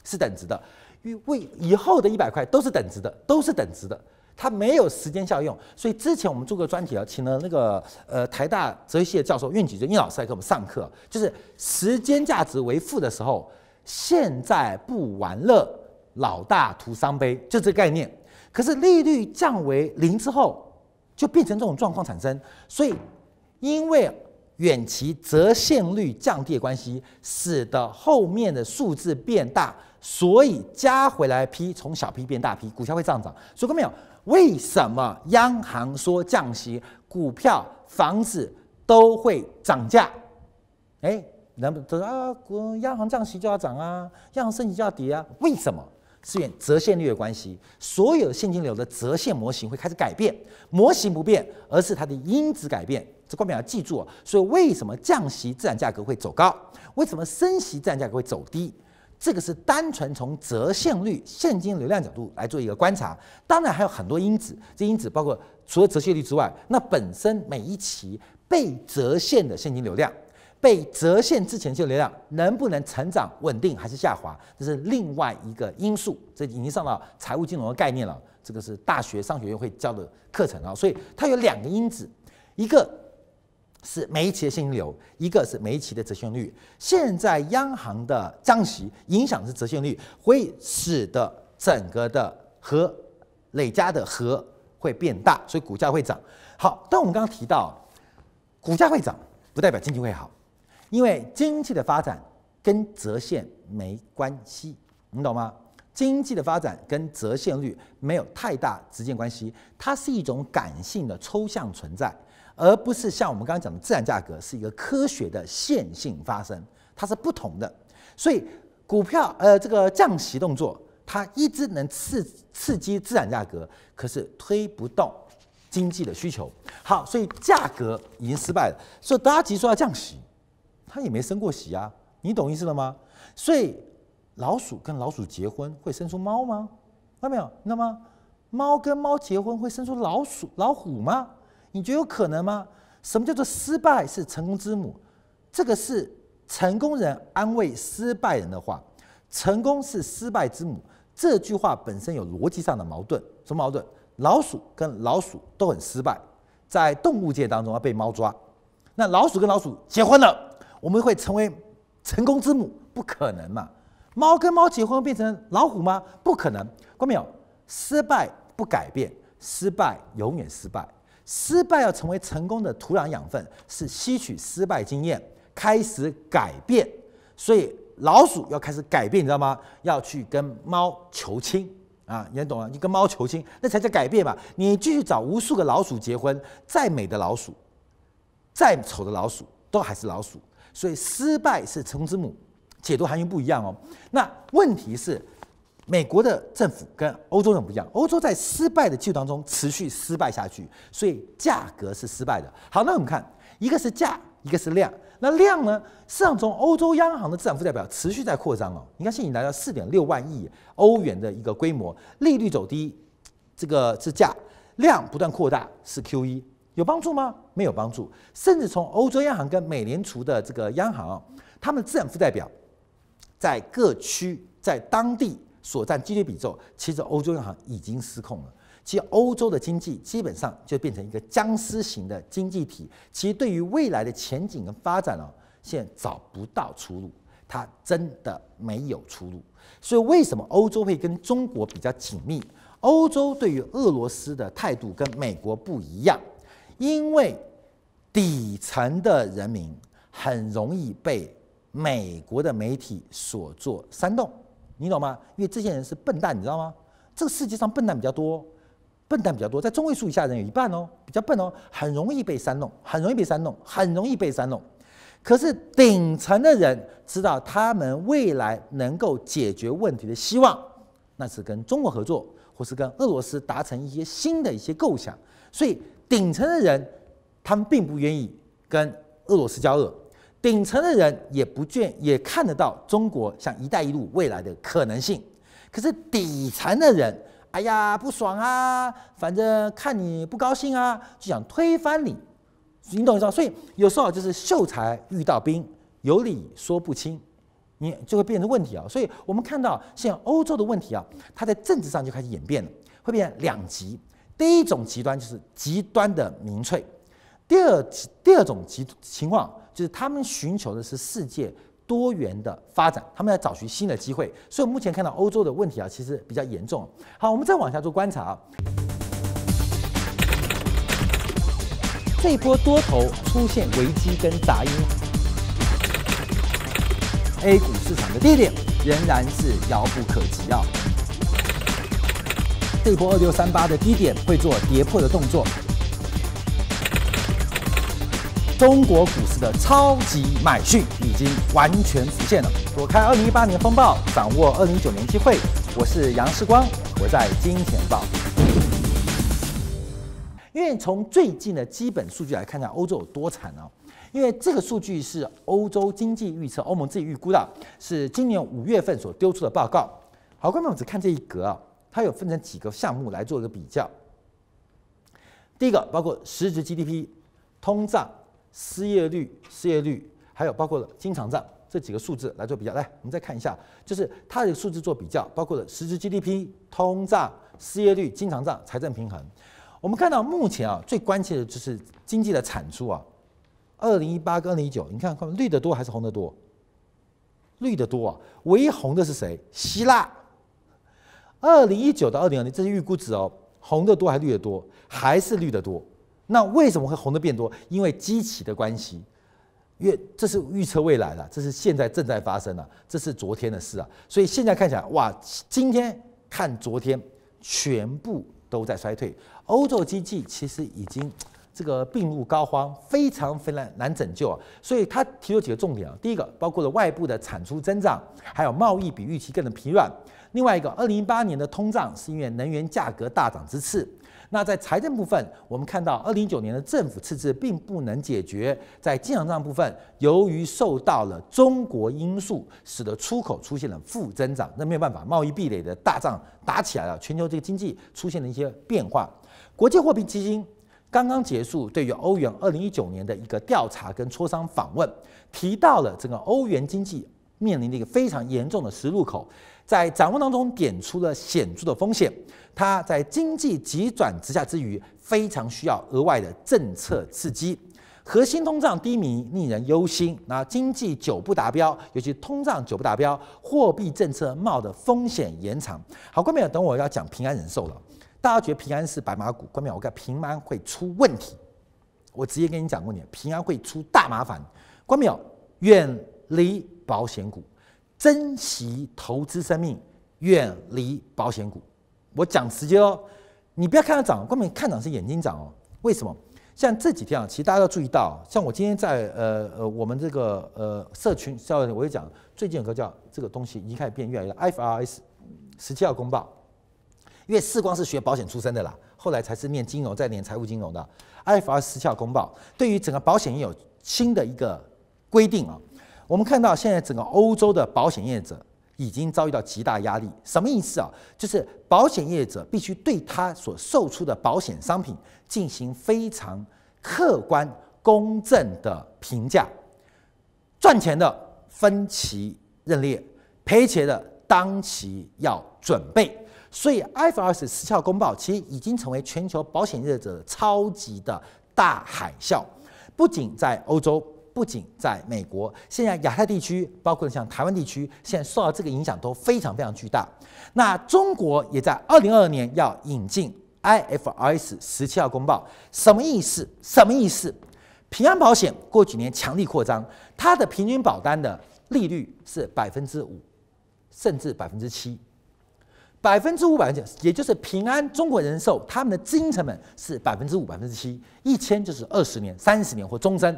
是等值的。因为以后的一百块都是等值的，都是等值的。 它没有时间效用，所以之前我们做过专题啊，请了那个呃台大哲学系的教授苑举正老师来给我们上课，就是时间价值为负的时候，现在不玩乐，老大徒伤悲，就这个概念。可是利率降为零之后，就变成这种状况产生，所以因为远期折现率降低的关系，使得后面的数字变大，所以加回来 P 从小 P 变大 P， 股价会上涨。所以看到没有？ 为什么央行说降息，股票、房子都会涨价？哎，人们都说啊，股央行降息就要涨啊，央行升息就要跌啊？为什么？是因为折现率的关系，所有现金流的折现模型会开始改变，模型不变，而是它的因子改变。这观点要记住啊。所以为什么降息自然价格会走高？为什么升息自然价格会走低？ 这个是单纯从折现率、现金流量角度来做一个观察，当然还有很多因子，这因子包括除了折现率之外，那本身每一期被折现的现金流量、被折现之前现金流量能不能成长、稳定还是下滑，这是另外一个因素。这已经上到财务金融的概念了，这个是大学商学院会教的课程啊，所以它有两个因子，一个。 是每一期的现金流，一个是每一期的折现率。现在央行的降息影响是折现率，会使得整个的和累加的和会变大，所以股价会涨。好，但我们刚刚提到，股价会涨不代表经济会好，因为经济的发展跟折现没关系，你懂吗？经济的发展跟折现率没有太大直接关系，它是一种感性的抽象存在。 而不是像我们刚刚讲的自然价格是一个科学的线性发生，它是不同的。所以股票呃这个降息动作，它一直能刺刺激自然价格，可是推不动经济的需求。好，所以价格已经失败了。所以德拉吉说要降息，他也没升过息啊，你懂意思了吗？所以老鼠跟老鼠结婚会生出猫吗？看到没有？那么猫跟猫结婚会生出老鼠老虎吗？ 你觉得有可能吗？什么叫做失败是成功之母？这个是成功人安慰失败人的话。成功是失败之母，这句话本身有逻辑上的矛盾。什么矛盾？老鼠跟老鼠都很失败，在动物界当中要被猫抓。那老鼠跟老鼠结婚了，我们会成为成功之母？不可能嘛！猫跟猫结婚变成老虎吗？不可能。看到没有？失败不改变，失败永远失败。失败要成为成功的土壤养分，是吸取失败经验，开始改变。所以老鼠要开始改变，你知道吗？要去跟猫求亲。 啊，你懂啊？你跟猫求亲，那才叫改变嘛！你继续找无数个老鼠结婚，再美的老鼠，再丑的老鼠，都还是老鼠。所以失败是成功之母，解读含义不一样哦。那问题是，美国的政府跟欧洲人不一样，欧洲在失败的基础当中持续失败下去，所以价格是失败的。好，那我们看，一个是价，一个是量。那量呢？市场中欧洲央行的资产负债表持续在扩张哦，你看现在已经来到四点六万亿欧元的一个规模，利率走低，这个是价，量不断扩大是 Q E， 有帮助吗？没有帮助，甚至从欧洲央行跟美联储的这个央行，他们的资产负债表在各区在当地所占 G D P 比重，其实欧洲央行已经失控了。 其实欧洲的经济基本上就变成一个僵尸型的经济体，其实对于未来的前景跟发展哦，现在找不到出路，它真的没有出路。所以为什么欧洲会跟中国比较紧密？欧洲对于俄罗斯的态度跟美国不一样，因为底层的人民很容易被美国的媒体所做煽动，你懂吗？因为这些人是笨蛋，你知道吗？这个世界上笨蛋比较多。 笨蛋比较多，在中位数以下的人有一半哦，比较笨哦，很容易被煽动，很容易被煽动，很容易被煽动。可是顶层的人知道他们未来能够解决问题的希望，那是跟中国合作，或是跟俄罗斯达成一些新的一些构想。所以顶层的人他们并不愿意跟俄罗斯交恶，顶层的人也不倦也看得到中国像“一带一路”未来的可能性。可是底层的人。 哎呀，不爽啊！反正看你不高兴啊，就想推翻你，你懂我意思吗？所以有时候就是秀才遇到兵，有理说不清，你就会变成问题啊。所以我们看到现在欧洲的问题啊，它在政治上就开始演变了，会变成两极。第一种极端就是极端的民粹，第二第二种极情况就是他们寻求的是世界。 多元的发展，他们在找寻新的机会，所以我们目前看到欧洲的问题啊，其实比较严重。好，我们再往下做观察啊，这一波多头出现危机跟杂音 ，A 股市场的低点仍然是遥不可及啊。这一波二六三八的低点会做跌破的动作，中国股市的超级买讯。 已经完全实现了，躲开二零一八年风暴，掌握二零一九年机会。我是杨世光，我在金钱报。因为从最近的基本数据来看看欧洲有多惨啊！因为这个数据是欧洲经济预测，欧盟自己预估的，是今年五月份所丢出的报告。好，观众们只看这一格啊，它有分成几个项目来做一个比较。第一个包括实质 G D P、通胀、失业率、失业率。 还有包括了经常账这几个数字来做比较，来我们再看一下，就是它的数字做比较，包括了实质 G D P、通胀、失业率、经常账、财政平衡。我们看到目前啊，最关切的就是经济的产出啊， 二零一八跟二零一九，你看看绿的多还是红的多？绿的多啊，唯一红的是谁？希腊。二零一九到二零二零，这是预估值哦，红的多还是绿的多？还是绿的多。那为什么会红的变多？因为基期的关系。 因为这是预测未来的，这是现在正在发生的，这是昨天的事啊，所以现在看起来，哇，今天看昨天，全部都在衰退。欧洲经济其实已经这个病入膏肓，非常非常难拯救啊。所以他提出几个重点啊，第一个包括了外部的产出增长，还有贸易比预期更的疲软。另外一个，二零一八年的通胀是因为能源价格大涨之次。 那在财政部分，我们看到二零一九年的政府赤字并不能解决。在经常账部分，由于受到了中国因素，使得出口出现了负增长，那没有办法，贸易壁垒的大仗打起来了，全球这个经济出现了一些变化。国际货币基金刚刚结束对于欧元二零一九年的一个调查跟磋商访问，提到了整个欧元经济面临的一个非常严重的十字路口。 在展望当中点出了显著的风险，它在经济急转直下之余，非常需要额外的政策刺激。核心通胀低迷令人忧心，那经济久不达标，尤其通胀久不达标，货币政策帽的风险延长。好，观众朋友，等我要讲平安人寿了，大家觉得平安是白马股，观众朋友，我看平安会出问题，我直接跟你讲过，你平安会出大麻烦，观众朋友，远离保险股，珍惜投资生命，远离保险股。我讲直接哦，你不要看它涨，观众朋友看涨是眼睛涨哦，为什么？ 像这几天啊，其实大家要注意到，像我今天在呃呃我们这个呃社群，像我也讲，最近有个叫这个东西已经开始变越来越 I F R S 十七号公报，因为世光是学保险出身的啦，后来才是念金融，再念财务金融的 I F R S 十七号公报，对于整个保险业有新的一个规定啊。我们看到现在整个欧洲的保险业者已经遭遇到极大压力，什么意思啊？就是保险业者必须对他所售出的保险商品进行非常客观、公正的评价，赚钱的分期认列，赔钱的当期要准备。所以 I F R S 十七号公报其实已经成为全球保险业者超级的大海啸，不仅在欧洲。 不仅在美国，现在亚太地区，包括像台湾地区，现在受到这个影响都非常非常巨大。那中国也在二零二二年要引进 I F R S 十七号公报，什么意思？什么意思？平安保险过几年强力扩张，它的平均保单的利率是百分之五，甚至百分之七，百分之五百分之，也就是平安中国人寿他们的资金成本是百分之五百分之七，一签就是二十年、三十年或终身。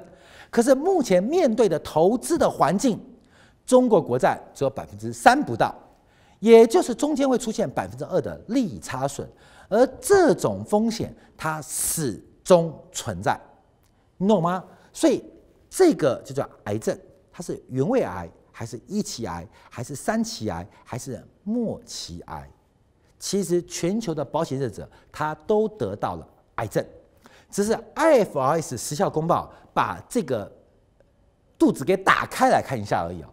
可是目前面对的投资的环境，中国国债只有百分之三不到，也就是中间会出现百分之二的利差损，而这种风险它始终存在，你懂吗？所以这个就叫癌症，它是原位癌，还是一期癌，还是三期癌，还是末期癌？其实全球的保险业者他都得到了癌症。 只是 I F R S 时效公报把这个肚子给打开来看一下而已啊，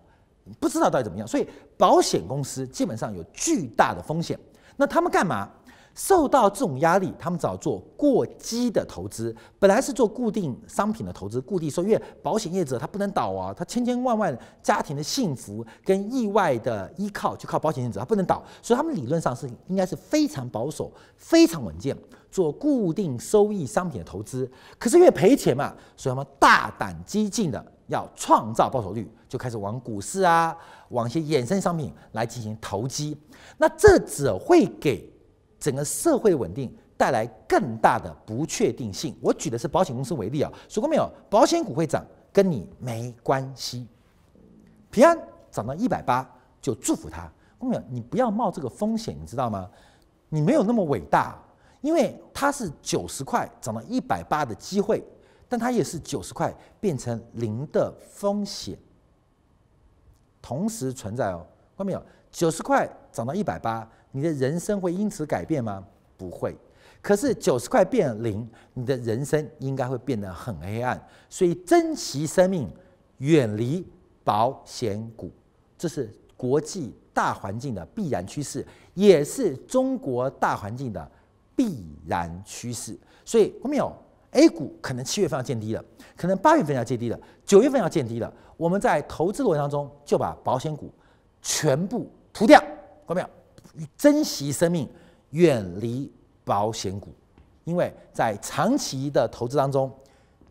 不知道到底怎么样。所以保险公司基本上有巨大的风险，那他们干嘛？受到这种压力，他们只好做过激的投资。本来是做固定商品的投资，固定收益。因为保险业者他不能倒啊，他千千万万家庭的幸福跟意外的依靠就靠保险业者，他不能倒，所以他们理论上是应该是非常保守、非常稳健。 做固定收益商品的投资，可是因为赔钱嘛，所以他们大胆激进的要创造报酬率，就开始往股市啊，往一些衍生商品来进行投机。那这只会给整个社会稳定带来更大的不确定性。我举的是保险公司为例啊，说过没有？保险股会涨，跟你没关系。平安涨到一百八十就祝福他，朋友，你不要冒这个风险，你知道吗？你没有那么伟大。 因为它是九十块涨到一百八的机会，但它也是九十块变成零的风险，同时存在哦。看到没有？九十块涨到一百八，你的人生会因此改变吗？不会。可是九十块变零，你的人生应该会变得很黑暗。所以珍惜生命，远离保险股，这是国际大环境的必然趋势，也是中国大环境的。 必然趋势，所以后面有 A 股可能七月份要见低了，可能八月份要见低了，九月份要见低了。我们在投资逻辑当中就把保险股全部屠掉，后面有珍惜生命，远离保险股，因为在长期的投资当中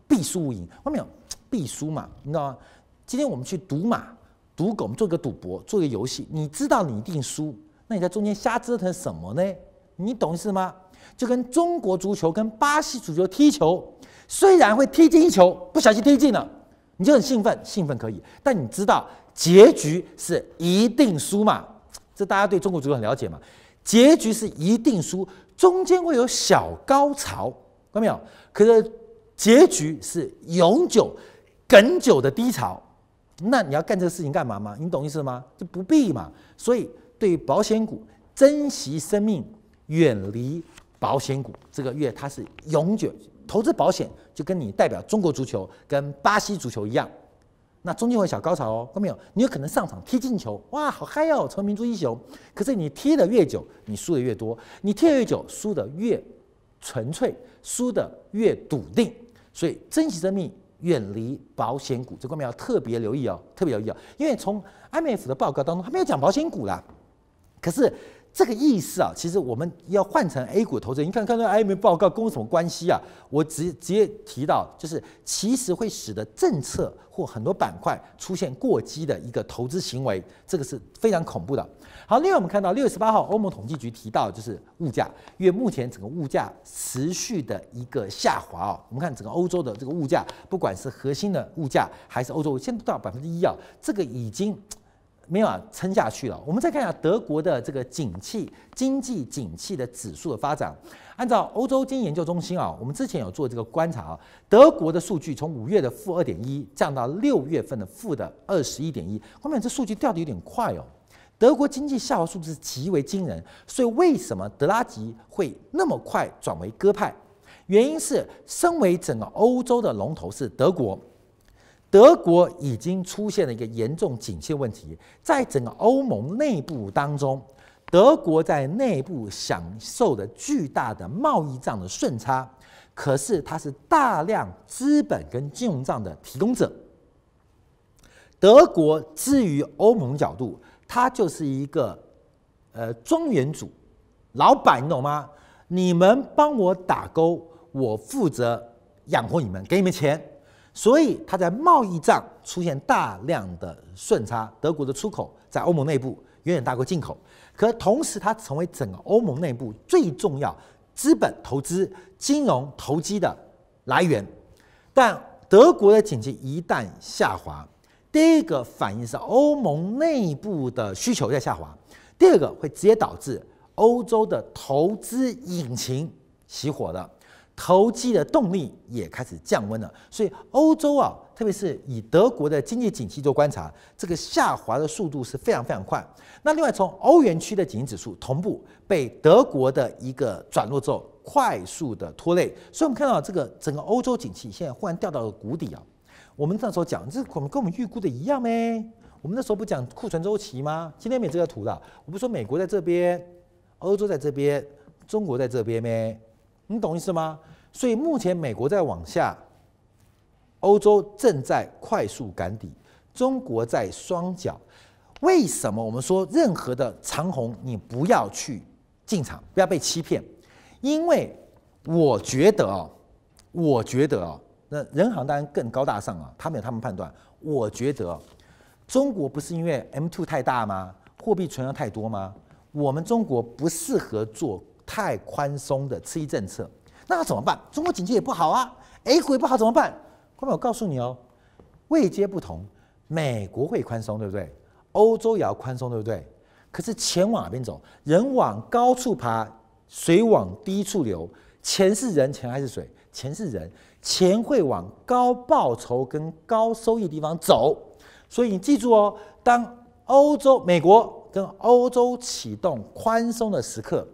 必输无赢，后面有必输嘛，你知道吗？今天我们去赌马、赌狗，我们做个赌博，做个游戏，你知道你一定输，那你在中间瞎折腾什么呢？你懂意思吗？ 就跟中国足球跟巴西足球踢球，虽然会踢进一球，不小心踢进了，你就很兴奋，兴奋可以，但你知道结局是一定输嘛？这大家对中国足球很了解嘛？结局是一定输，中间会有小高潮，看到没有？可是结局是永久、梗久的低潮，那你要干这个事情干嘛嘛？你懂意思吗？就不必嘛。所以对于保险股，珍惜生命，远离。 保险股这个月它是永久投资保险，就跟你代表中国足球跟巴西足球一样，那中间会有小高潮哦，看到没有？你有可能上场踢进球，哇，好嗨哦，成为民族英雄。可是你踢得越久，你输得越多；你踢得越久，输得越纯粹，输得越笃定。所以珍惜生命，远离保险股，这方面要特别留意哦，特别留意哦，因为从 I M F 的报告当中，他没有讲保险股啦，可是这个意思啊，其实我们要换成 A 股投资人，你看看那 I M F 报告跟我什么关系啊？我直直接提到，就是其实会使得政策或很多板块出现过激的一个投资行为，这个是非常恐怖的。好，另外我们看到六月十八号，欧盟统计局提到就是物价，因为目前整个物价持续的一个下滑哦。我们看整个欧洲的这个物价，不管是核心的物价还是欧洲，现在到百分之一啊，这个已经。 没有啊，撑下去了。我们再看一下德国的这个景气、经济景气的指数的发展。按照欧洲经济研究中心啊，我们之前有做这个观察啊，德国的数据从五月的负 二点一 降到六月份的负的 二十一点一， 后面这数据掉得有点快哦。德国经济下滑速度是极为惊人，所以为什么德拉吉会那么快转为鸽派？原因是身为整个欧洲的龙头是德国。 德国已经出现了一个严重景气问题，在整个欧盟内部当中，德国在内部享受的巨大的贸易账的顺差，可是它是大量资本跟金融账的提供者。德国至于欧盟角度，它就是一个呃庄园主，老板，你懂吗？你们帮我打勾，我负责养活你们，给你们钱。 所以它在贸易账出现大量的顺差，德国的出口在欧盟内部远远大过进口，可同时它成为整个欧盟内部最重要资本投资、金融投机的来源。但德国的经济一旦下滑，第一个反应是欧盟内部的需求在下滑，第二个会直接导致欧洲的投资引擎熄火了。 投机的动力也开始降温了，所以欧洲啊，特别是以德国的经济景气做观察，这个下滑的速度是非常非常快。那另外，从欧元区的景气指数同步被德国的一个转弱之后，快速的拖累。所以，我们看到这个整个欧洲景气现在忽然掉到了谷底啊。我们那时候讲，这我们跟我们预估的一样咩？我们那时候不讲库存周期吗？今天没这个图了。我不是说美国在这边，欧洲在这边，中国在这边咩？ 你懂意思吗？所以目前美国在往下，欧洲正在快速赶底，中国在双脚。为什么我们说任何的长虹你不要去进场，不要被欺骗？因为我觉得哦，我觉得哦，那人行当然更高大上啊，他们有他们判断。我觉得、哦、中国不是因为 M 二 太大吗？货币存量太多吗？我们中国不适合做。 太宽松的刺激政策，那怎么办？中国经济也不好啊 ，A 股也不好，怎么办？各位，我告诉你哦，位阶不同，美国会宽松，对不对？欧洲也要宽松，对不对？可是钱往哪边走？人往高处爬，水往低处流。钱是人，钱还是水？钱是人，钱会往高报酬跟高收益的地方走。所以你记住哦，当欧洲、美国跟欧洲启动宽松的时刻。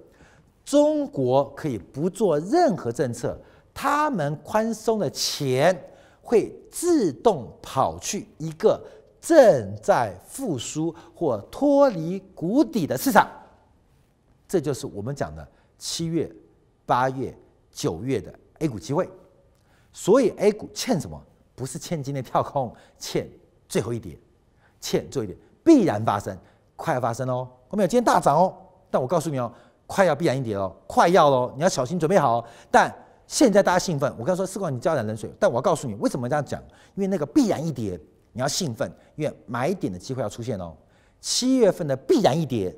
中国可以不做任何政策，他们宽松的钱会自动跑去一个正在复苏或脱离谷底的市场，这就是我们讲的七月、八月、九月的 A 股机会。所以 A 股欠什么？不是欠今天跳空，欠最后一跌，欠最后一跌必然发生，快要发生哦。我们有今天大涨哦，但我告诉你哦。 快要必然一跌了，快要喽！你要小心准备好哦。但现在大家兴奋，我刚说四块你浇点冷水，但我要告诉你为什么这样讲，因为那个必然一跌，你要兴奋，因为买点的机会要出现哦。七月份的必然一跌，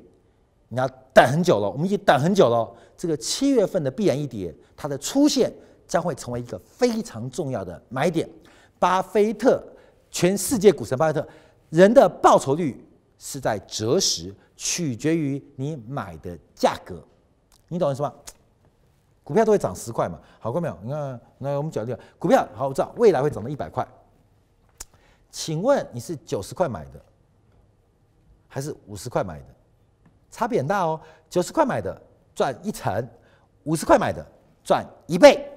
你要等很久了，我们已经等很久了。这个七月份的必然一跌，它的出现将会成为一个非常重要的买点。巴菲特，全世界股神巴菲特，人的报酬率是在择时。 取决于你买的价格，你懂我意思吗？股票都会涨十块嘛，好过没有？你看，那我们讲这个股票，好，我知道未来会涨到一百块。请问你是九十块买的，还是五十块买的？差别很大哦。九十块买的赚一成，五十块买的赚一倍。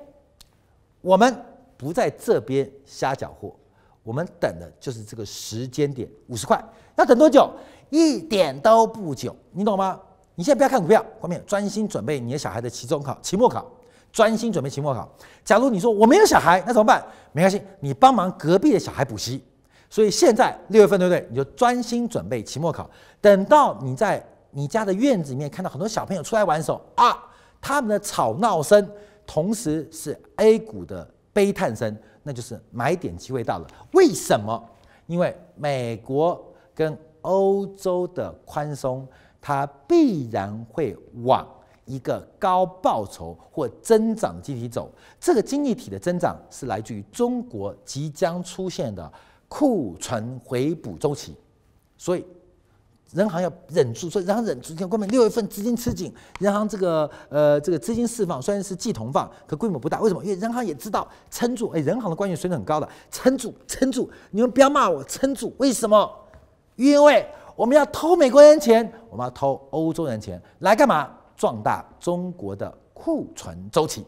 我们不在这边瞎搅和，我们等的就是这个时间点，五十块要等多久？ 一点都不久，你懂吗？你现在不要看股票，后面专心准备你的小孩的期中考、期末考，专心准备期末考。假如你说我没有小孩，那怎么办？没关系，你帮忙隔壁的小孩补习。所以现在六月份，对不对？你就专心准备期末考。等到你在你家的院子里面看到很多小朋友出来玩的时候啊，他们的吵闹声，同时是 A 股的悲叹声，那就是买点机会到了。为什么？因为美国跟欧洲的宽松，它必然会往一个高报酬或增长经济体走。这个经济体的增长是来自于中国即将出现的库存回补周期，所以人行要忍住，所以人行忍住。你看，关门六月份资金吃紧，人行这个呃这个资金释放虽然是季同放，可规模不大。为什么？因为人行也知道撑住。哎，人行的官员水准很高的，撑住，撑住，你们不要骂我，撑住。为什么？因为我们要偷美国人钱，我们要偷欧洲人钱，来干嘛？壮大中国的库存周期。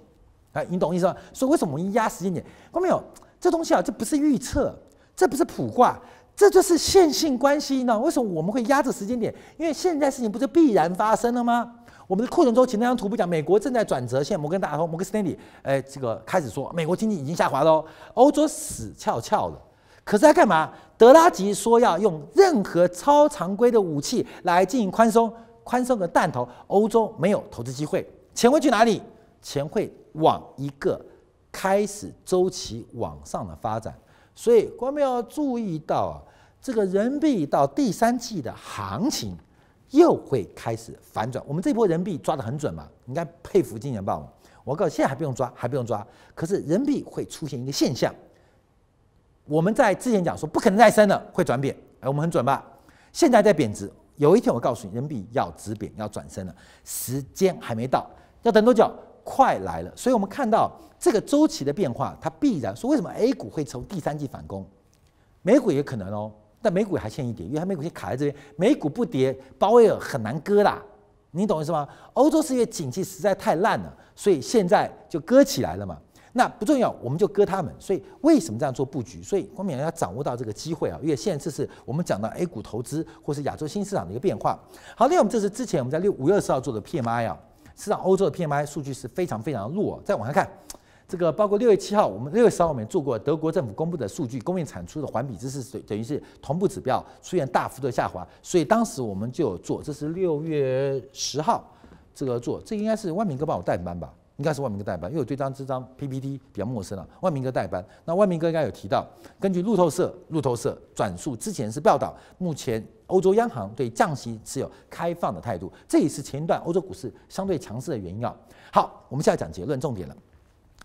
哎，你懂意思吗？所以为什么我们压时间点？关没有？这东西啊，这不是预测，这不是卜卦。这就是线性关系呢？为什么我们会压着时间点？因为现在事情不是必然发生了吗？我们的库存周期那张图不讲，美国正在转折线，摩根大通、摩根斯坦利，哎，这个开始说美国经济已经下滑喽，欧洲死翘翘了。可是他干嘛？德拉吉说要用任何超常规的武器来进行宽松，宽松个弹头，欧洲没有投资机会，钱会去哪里？钱会往一个开始周期往上的发展。所以，我们要注意到啊，这个人民币到第三季的行情又会开始反转。我们这波人民币抓得很准嘛，应该佩服金钱豹。我告诉你，现在还不用抓，还不用抓。可是人民币会出现一个现象，我们在之前讲说不可能再升了，会转贬。哎，我们很准吧？现在在贬值，有一天我告诉你，人民币要止贬，要转升了。时间还没到，要等多久？快来了，所以我们看到这个周期的变化，它必然说为什么 A 股会从第三季反攻，美股也可能哦，但美股还欠一点，因为它美股先卡在这边，美股不跌，鲍威尔很难割啦，你懂意思吗？欧洲是因为景气实在太烂了，所以现在就割起来了嘛。那不重要，我们就割他们。所以为什么这样做布局？所以光明要掌握到这个机会啊，因为现在这是我们讲到 A 股投资或是亚洲新市场的一个变化。好，另外我们这是之前我们在六五月二十号做的 P M I 啊。事实上，欧洲的 P M I 数据是非常非常弱。再往下看，这个包括六月七号，我们六月十号我们也做过德国政府公布的数据，工业产出的环比值是等于是同步指标出现大幅度的下滑，所以当时我们就有做，这是六月十号这个做，这应该是万明哥帮我代班吧，应该是万明哥代班，因为我对当这张 P P T 比较陌生了、啊，万明哥代班。那万明哥应该有提到，根据路透社路透社转述之前是报道，目前欧洲央行对降息持有开放的态度，这也是前一段欧洲股市相对强势的原因啊。好，我们现在讲结论重点了。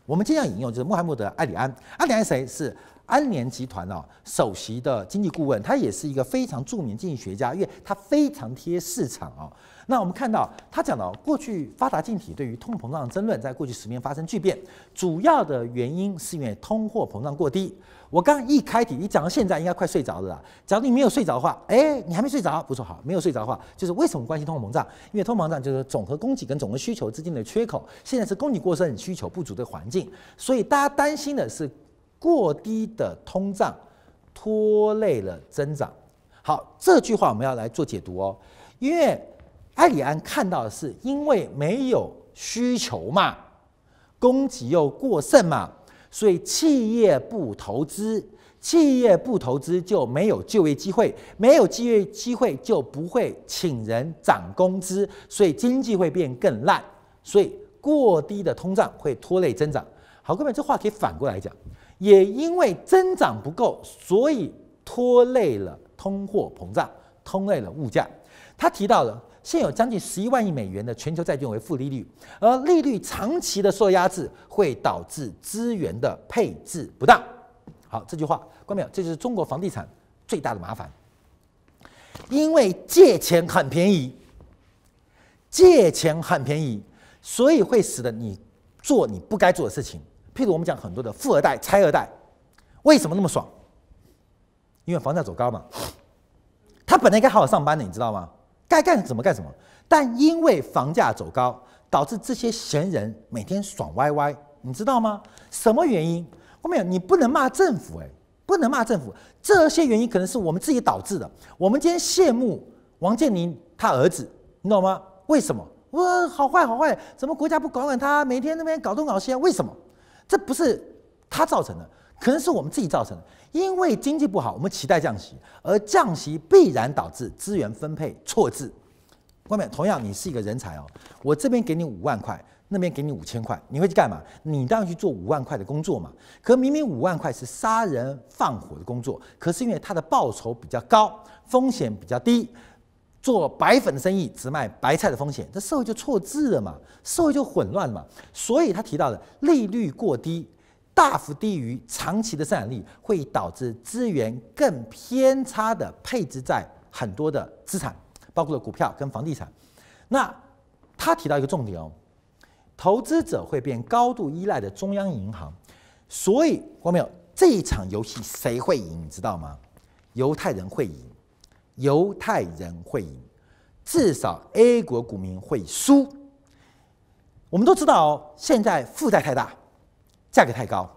我们今天要引用就是穆罕默德·埃里安，埃里安谁是安联集团啊首席的经济顾问，他也是一个非常著名经济学家，因为他非常贴市场啊。那我们看到他讲到过去发达经济体对于通膨胀的争论，在过去十年发生巨变，主要的原因是因为通货膨胀过低。我刚刚一开题，你讲到现在应该快睡着了啦。假如你没有睡着的话，哎，你还没睡着，不错，好，没有睡着的话，就是为什么关心通货膨胀？因为通货膨胀就是总和供给跟总和需求之间的缺口，现在是供给过剩、需求不足的环境，所以大家担心的是过低的通胀拖累了增长。好，这句话我们要来做解读哦，因为埃里安看到的是因为没有需求嘛，供给又过剩嘛。所以企业不投资，企业不投资就没有就业机会，没有就业机会就不会请人涨工资，所以经济会变更烂，所以过低的通胀会拖累增长。好，各位，这话可以反过来讲，也因为增长不够，所以拖累了通货膨胀，拖累了物价。他提到了现有将近十一万亿美元的全球债券为负利率，而利率长期的受压制会导致资源的配置不当。好，这句话，观众朋友，这就是中国房地产最大的麻烦，因为借钱很便宜，借钱很便宜，所以会使得你做你不该做的事情。譬如我们讲很多的富二代、拆二代，为什么那么爽？因为房价走高嘛，他本来应该好好上班的，你知道吗？该干什么干什么，但因为房价走高，导致这些闲人每天爽歪歪，你知道吗？什么原因？我没有，你不能骂政府、欸，哎，不能骂政府。这些原因可能是我们自己导致的。我们今天羡慕王健林他儿子，你懂吗？为什么？哇，好坏好坏，怎么国家不管管他，每天那边搞东搞西？为什么？这不是他造成的，可能是我们自己造成的。因为经济不好，我们期待降息，而降息必然导致资源分配错置。外面同样，你是一个人才哦，我这边给你五万块。 那边给你五千块，你会去干嘛？你当然去做五万块的工作嘛。可明明五万块是杀人放火的工作，可是因为它的报酬比较高，风险比较低，做白粉的生意只卖白菜的风险，这社会就错置了嘛，社会就混乱了嘛。所以他提到的利率过低，大幅低于长期的生产力，会导致资源更偏差的配置在很多的资产，包括了股票跟房地产。那他提到一个重点哦。 投资者会变高度依赖的中央银行，所以我没有这一场游戏谁会赢，你知道吗？犹太人会赢，犹太人会赢，至少 A 国股民会输。我们都知道、哦，现在负债太大，价格太高，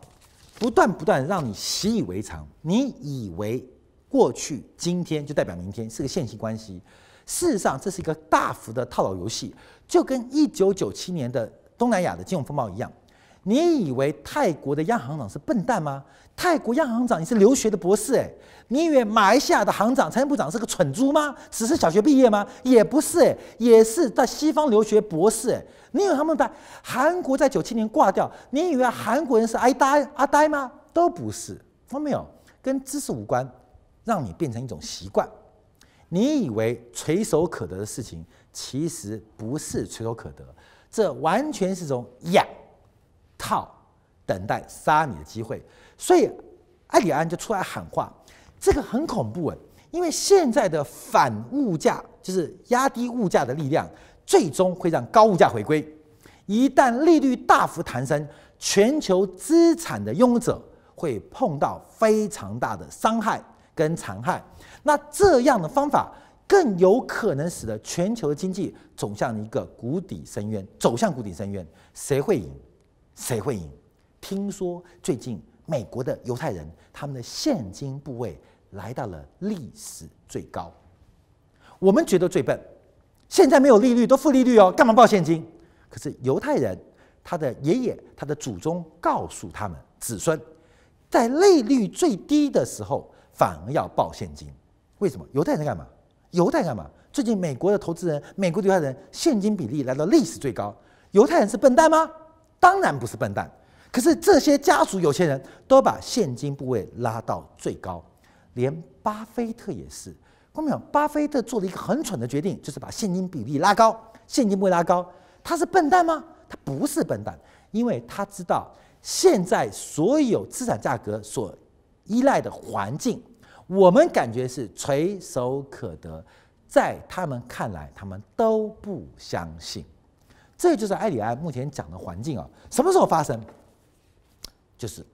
不断不断让你习以为常，你以为过去今天就代表明天，是个线性关系。事实上，这是一个大幅的套牢游戏，就跟一九九七年的。 东南亚的金融风暴一样，你以为泰国的央行长是笨蛋吗？泰国央行长你是留学的博士哎、欸，你以为马来西亚的行长、财政部长是个蠢猪吗？只是小学毕业吗？也不是哎、欸，也是在西方留学博士哎、欸，你以为他们在韩国在九七年挂掉，你以为韩国人是阿呆阿呆吗？都不是，看到没有，跟知识无关，让你变成一种习惯。你以为垂手可得的事情，其实不是垂手可得。 这完全是种养套，等待杀你的机会。所以埃里安就出来喊话，这个很恐怖哎，因为现在的反物价就是压低物价的力量，最终会让高物价回归。一旦利率大幅弹升，全球资产的拥有者会碰到非常大的伤害跟残害。那这样的方法。 更有可能使得全球的经济走向一个谷底深渊，走向谷底深渊，谁会赢？谁会赢？听说最近美国的犹太人他们的现金部位来到了历史最高。我们觉得最笨，现在没有利率，都负利率哦，干嘛报现金？可是犹太人他的爷爷、他的祖宗告诉他们子孙，在利率最低的时候反而要报现金，为什么？犹太人在干嘛？ 犹太人干嘛？最近美国的投资人，美国的犹太人现金比例来到历史最高。犹太人是笨蛋吗？当然不是笨蛋。可是这些家族有钱人都把现金部位拉到最高，连巴菲特也是。看到没有？巴菲特做了一个很蠢的决定，就是把现金比例拉高，现金部位拉高。他是笨蛋吗？他不是笨蛋，因为他知道现在所有资产价格所依赖的环境。 我们感觉是垂手可得，在他们看来，他们都不相信。这就是埃里安目前讲的环境啊、哦，什么时候发生？就是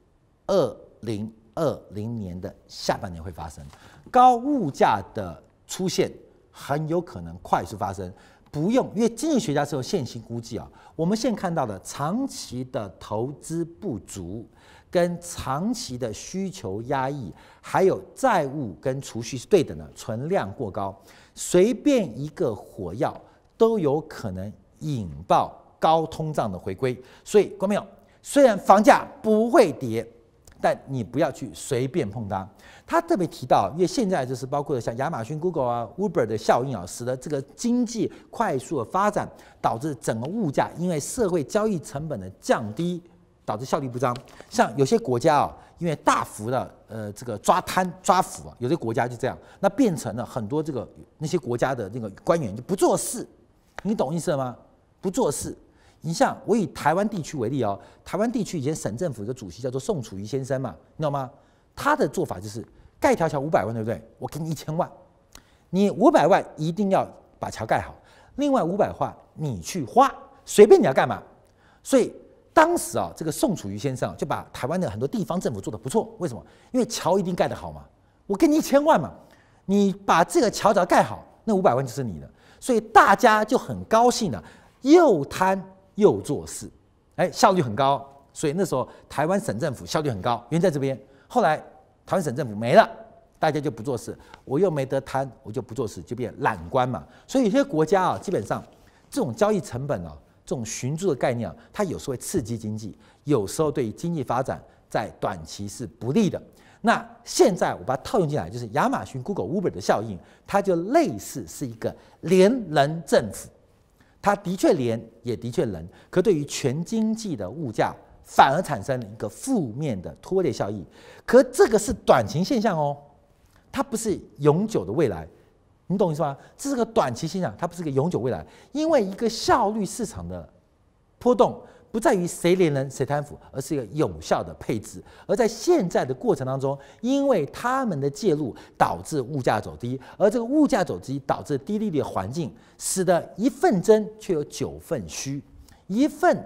二零二零年的下半年会发生，高物价的出现很有可能快速发生。不用，因为经济学家是有线性估计啊、哦。我们现在看到的长期的投资不足。 跟长期的需求压抑，还有债务跟储蓄是对等的，存量过高，随便一个火药都有可能引爆高通胀的回归。所以，观众朋友，虽然房价不会跌，但你不要去随便碰它。他特别提到，因为现在就是包括像亚马逊、Google 啊、Uber 的效应啊，使得这个经济快速的发展，导致整个物价因为社会交易成本的降低。 导致效率不彰，像有些国家啊、哦，因为大幅的呃这个抓贪抓腐啊，有些国家就这样，那变成了很多这个那些国家的那个官员就不做事，你懂意思了吗？不做事。你像我以台湾地区为例哦，台湾地区以前省政府一个主席叫做宋楚瑜先生嘛，你知道吗？他的做法就是盖条桥五百万，对不对？我给你一千万，你五百万一定要把桥盖好，另外五百万你去花，随便你要干嘛，所以。 当时啊，这个宋楚瑜先生就把台湾的很多地方政府做得不错，为什么？因为桥一定盖得好嘛，我给你一千万嘛，你把这个桥只要盖好，那五百万就是你的，所以大家就很高兴了，又贪又做事，哎，效率很高，所以那时候台湾省政府效率很高，原因在这边。后来台湾省政府没了，大家就不做事，我又没得贪，我就不做事，就变懒官嘛。所以有些国家啊，基本上。这种交易成本啊，这种寻租的概念啊，它有时候会刺激经济，有时候对经济发展在短期是不利的。那现在我把它套用进来，就是亚马逊、Google、Uber 的效应，它就类似是一个连人政府，它的确连，也的确人，可对于全经济的物价反而产生了一个负面的拖累效益。可这个是短期现象哦，它不是永久的未来。 你懂意思吗？这是个短期现象，它不是个永久未来。因为一个效率市场的波动，不在于谁连人谁贪腐，而是一个有效的配置。而在现在的过程当中，因为他们的介入导致物价走低，而这个物价走低导致低利率的环境，使得一份真却有九份虚，一份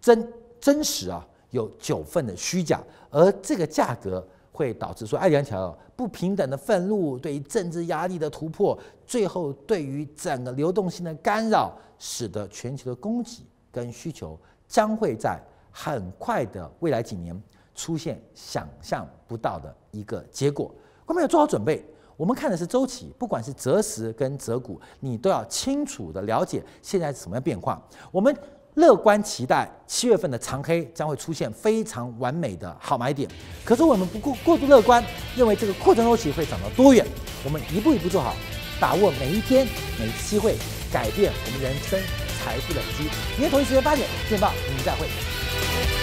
真真实啊有九份的虚假，而这个价格。 会导致说，爱两条不平等的愤怒，对于政治压力的突破，最后对于整个流动性的干扰，使得全球的供给跟需求将会在很快的未来几年出现想象不到的一个结果。观众要做好准备。我们看的是周期，不管是择时跟择股，你都要清楚的了解现在是什么样变化。我们。 乐观期待七月份的长黑将会出现非常完美的好买点，可是我们不过过度乐观，认为这个扩张周期会涨到多远？我们一步一步做好，把握每一天、每一次机会，改变我们人生财富的累积。明天同一时间八点见报，我们再会。